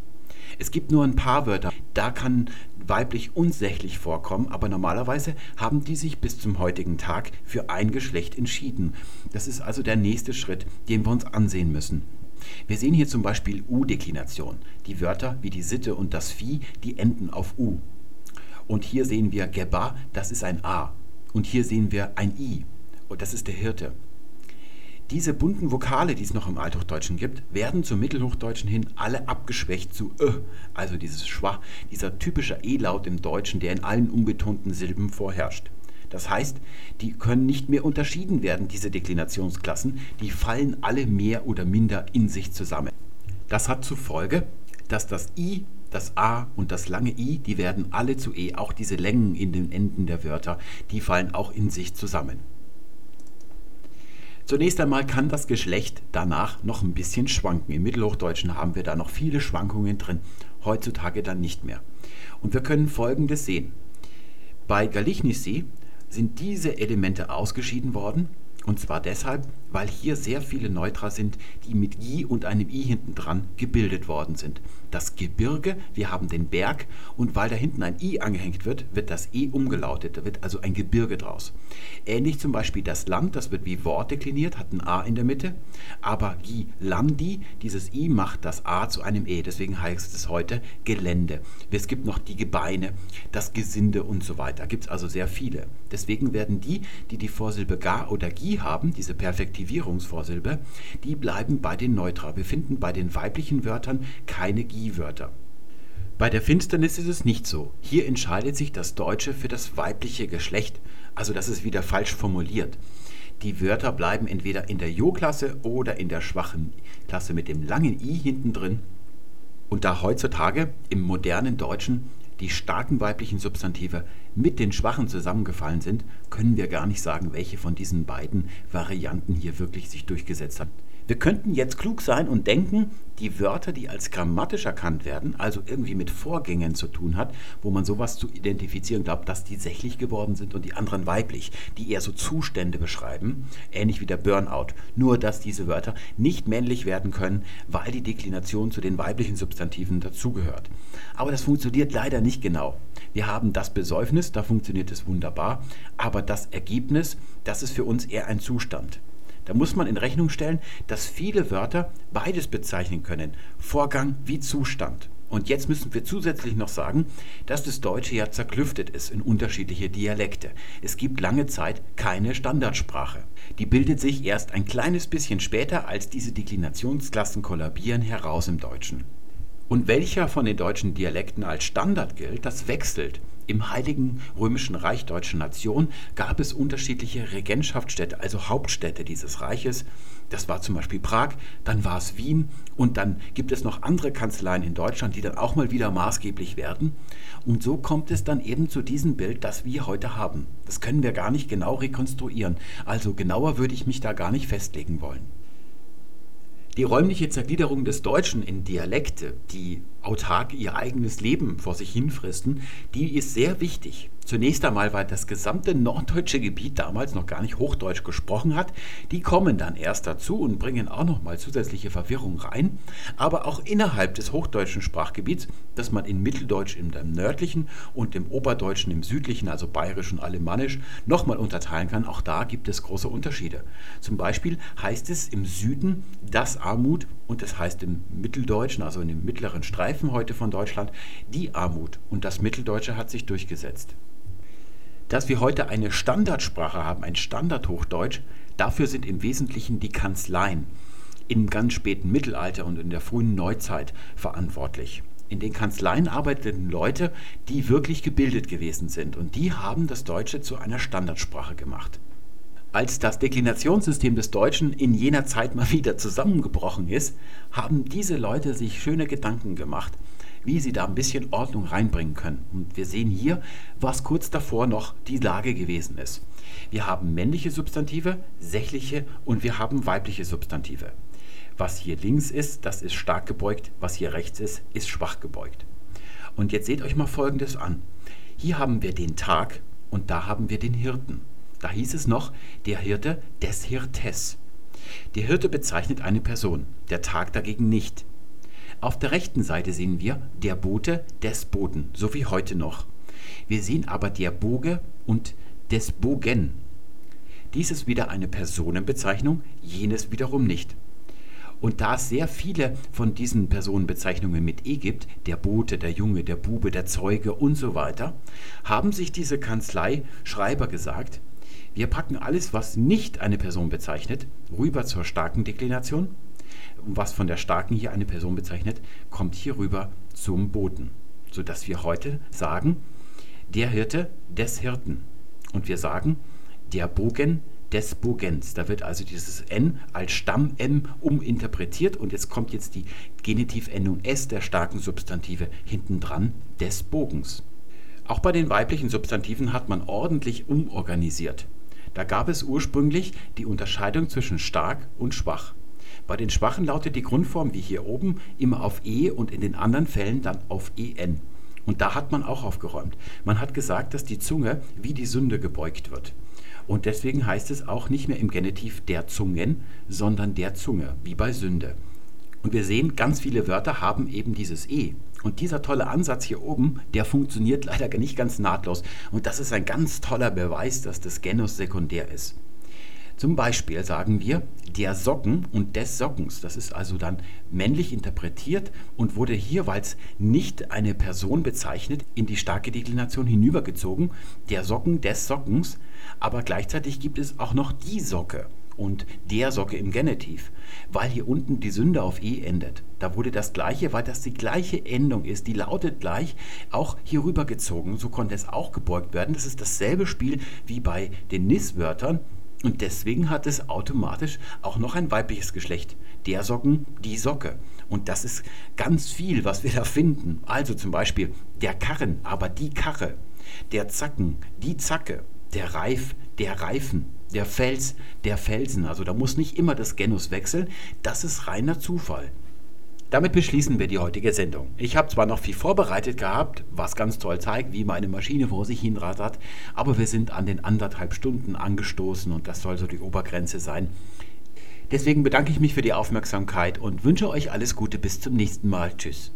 Es gibt nur ein paar Wörter, da kann weiblich und sächlich vorkommen, aber normalerweise haben die sich bis zum heutigen Tag für ein Geschlecht entschieden. Das ist also der nächste Schritt, den wir uns ansehen müssen. Wir sehen hier zum Beispiel U-Deklination. Die Wörter wie die Sitte und das Vieh, die enden auf U. Und hier sehen wir Geba, das ist ein A. Und hier sehen wir ein I. Und das ist der Hirte. Diese bunten Vokale, die es noch im Althochdeutschen gibt, werden zum Mittelhochdeutschen hin alle abgeschwächt zu Ö, also dieses Schwa, dieser typische E-Laut im Deutschen, der in allen unbetonten Silben vorherrscht. Das heißt, die können nicht mehr unterschieden werden, diese Deklinationsklassen, die fallen alle mehr oder minder in sich zusammen. Das hat zur Folge, dass das I, das A und das lange I, die werden alle zu E, auch diese Längen in den Enden der Wörter, die fallen auch in sich zusammen. Zunächst einmal kann das Geschlecht danach noch ein bisschen schwanken. Im Mittelhochdeutschen haben wir da noch viele Schwankungen drin, heutzutage dann nicht mehr. Und wir können Folgendes sehen. Bei Galichnissi sind diese Elemente ausgeschieden worden Und zwar deshalb, weil hier sehr viele Neutra sind, die mit J und einem I hinten dran gebildet worden sind. Das Gebirge, wir haben den Berg, und weil da hinten ein I angehängt wird, wird das E umgelautet, da wird also ein Gebirge draus. Ähnlich zum Beispiel das Land, das wird wie Wort dekliniert, hat ein A in der Mitte, aber G-Landi, dieses I macht das A zu einem E, deswegen heißt es heute Gelände. Es gibt noch die Gebeine, das Gesinde und so weiter, da gibt es also sehr viele. Deswegen werden die, die die Vorsilbe Ga oder Gi haben, diese Perfektivierungsvorsilbe, die bleiben bei den Neutra. Wir finden bei den weiblichen Wörtern keine Gi-Wörter. Bei der Finsternis ist es nicht so. Hier entscheidet sich das Deutsche für das weibliche Geschlecht, also das ist wieder falsch formuliert. Die Wörter bleiben entweder in der Jo-Klasse oder in der schwachen Klasse mit dem langen I hinten drin. Und da heutzutage im modernen Deutschen die starken weiblichen Substantive mit den schwachen zusammengefallen sind, können wir gar nicht sagen, welche von diesen beiden Varianten hier wirklich sich durchgesetzt hat. Wir könnten jetzt klug sein und denken, die Wörter, die als grammatisch erkannt werden, also irgendwie mit Vorgängen zu tun hat, wo man sowas zu identifizieren glaubt, dass die sächlich geworden sind und die anderen weiblich, die eher so Zustände beschreiben, ähnlich wie der Burnout. Nur, dass diese Wörter nicht männlich werden können, weil die Deklination zu den weiblichen Substantiven dazugehört. Aber das funktioniert leider nicht genau. Wir haben das Besäufnis, da funktioniert es wunderbar, aber das Ergebnis, das ist für uns eher ein Zustand. Da muss man in Rechnung stellen, dass viele Wörter beides bezeichnen können, Vorgang wie Zustand. Und jetzt müssen wir zusätzlich noch sagen, dass das Deutsche ja zerklüftet ist in unterschiedliche Dialekte. Es gibt lange Zeit keine Standardsprache. Die bildet sich erst ein kleines bisschen später, als diese Deklinationsklassen kollabieren, heraus im Deutschen. Und welcher von den deutschen Dialekten als Standard gilt, das wechselt. Im Heiligen Römischen Reich Deutsche Nation gab es unterschiedliche Regentschaftsstädte, also Hauptstädte dieses Reiches. Das war zum Beispiel Prag, dann war es Wien und dann gibt es noch andere Kanzleien in Deutschland, die dann auch mal wieder maßgeblich werden. Und so kommt es dann eben zu diesem Bild, das wir heute haben. Das können wir gar nicht genau rekonstruieren. Also genauer würde ich mich da gar nicht festlegen wollen. Die räumliche Zergliederung des Deutschen in Dialekte, die autark ihr eigenes Leben vor sich hinfristen, die ist sehr wichtig. Zunächst einmal, weil das gesamte norddeutsche Gebiet damals noch gar nicht Hochdeutsch gesprochen hat. Die kommen dann erst dazu und bringen auch nochmal zusätzliche Verwirrung rein. Aber auch innerhalb des hochdeutschen Sprachgebiets, das man in Mitteldeutsch im nördlichen und im Oberdeutschen im südlichen, also bayerisch und alemannisch, nochmal unterteilen kann, auch da gibt es große Unterschiede. Zum Beispiel heißt es im Süden das Armut und es heißt im Mitteldeutschen, also in dem mittleren Streifen heute von Deutschland, die Armut, und das Mitteldeutsche hat sich durchgesetzt. Dass wir heute eine Standardsprache haben, ein Standardhochdeutsch, dafür sind im Wesentlichen die Kanzleien im ganz späten Mittelalter und in der frühen Neuzeit verantwortlich. In den Kanzleien arbeiteten Leute, die wirklich gebildet gewesen sind, und die haben das Deutsche zu einer Standardsprache gemacht. Als das Deklinationssystem des Deutschen in jener Zeit mal wieder zusammengebrochen ist, haben diese Leute sich schöne Gedanken gemacht, wie sie da ein bisschen Ordnung reinbringen können. Und wir sehen hier, was kurz davor noch die Lage gewesen ist. Wir haben männliche Substantive, sächliche und wir haben weibliche Substantive. Was hier links ist, das ist stark gebeugt, was hier rechts ist, ist schwach gebeugt. Und jetzt seht euch mal Folgendes an. Hier haben wir den Tag und da haben wir den Hirten. Da hieß es noch, der Hirte des Hirtes. Der Hirte bezeichnet eine Person, der Tag dagegen nicht. Auf der rechten Seite sehen wir der Bote des Boten, so wie heute noch. Wir sehen aber der Boge und des Bogen. Dies ist wieder eine Personenbezeichnung, jenes wiederum nicht. Und da es sehr viele von diesen Personenbezeichnungen mit E gibt, der Bote, der Junge, der Bube, der Zeuge und so weiter, haben sich diese Kanzlei-Schreiber gesagt, wir packen alles, was nicht eine Person bezeichnet, rüber zur starken Deklination. Und was von der starken hier eine Person bezeichnet, kommt hier rüber zum Boten. Sodass wir heute sagen, der Hirte des Hirten. Und wir sagen, der Bogen des Bogens. Da wird also dieses N als Stamm-M uminterpretiert. Und jetzt kommt jetzt die Genitivendung S der starken Substantive hinten dran, des Bogens. Auch bei den weiblichen Substantiven hat man ordentlich umorganisiert. Da gab es ursprünglich die Unterscheidung zwischen stark und schwach. Bei den Schwachen lautet die Grundform wie hier oben immer auf E und in den anderen Fällen dann auf E N. Und da hat man auch aufgeräumt. Man hat gesagt, dass die Zunge wie die Sünde gebeugt wird. Und deswegen heißt es auch nicht mehr im Genitiv der Zungen, sondern der Zunge, wie bei Sünde. Und wir sehen, ganz viele Wörter haben eben dieses E. Und dieser tolle Ansatz hier oben, der funktioniert leider nicht ganz nahtlos. Und das ist ein ganz toller Beweis, dass das Genus sekundär ist. Zum Beispiel sagen wir der Socken und des Sockens. Das ist also dann männlich interpretiert und wurde hier, weil es nicht eine Person bezeichnet, in die starke Deklination hinübergezogen. Der Socken des Sockens, aber gleichzeitig gibt es auch noch die Socke und der Socke im Genitiv, weil hier unten die Sünde auf E endet. Da wurde das Gleiche, weil das die gleiche Endung ist, die lautet gleich, auch hier rübergezogen. So konnte es auch gebeugt werden. Das ist dasselbe Spiel wie bei den Nis-Wörtern. Und deswegen hat es automatisch auch noch ein weibliches Geschlecht. Der Socken, die Socke. Und das ist ganz viel, was wir da finden. Also zum Beispiel der Karren, aber die Karre. Der Zacken, die Zacke. Der Reif, der Reifen. Der Fels, der Felsen. Also da muss nicht immer das Genus wechseln. Das ist reiner Zufall. Damit beschließen wir die heutige Sendung. Ich habe zwar noch viel vorbereitet gehabt, was ganz toll zeigt, wie meine Maschine vor sich hinrattert, aber wir sind an den anderthalb Stunden angestoßen und das soll so die Obergrenze sein. Deswegen bedanke ich mich für die Aufmerksamkeit und wünsche euch alles Gute bis zum nächsten Mal. Tschüss.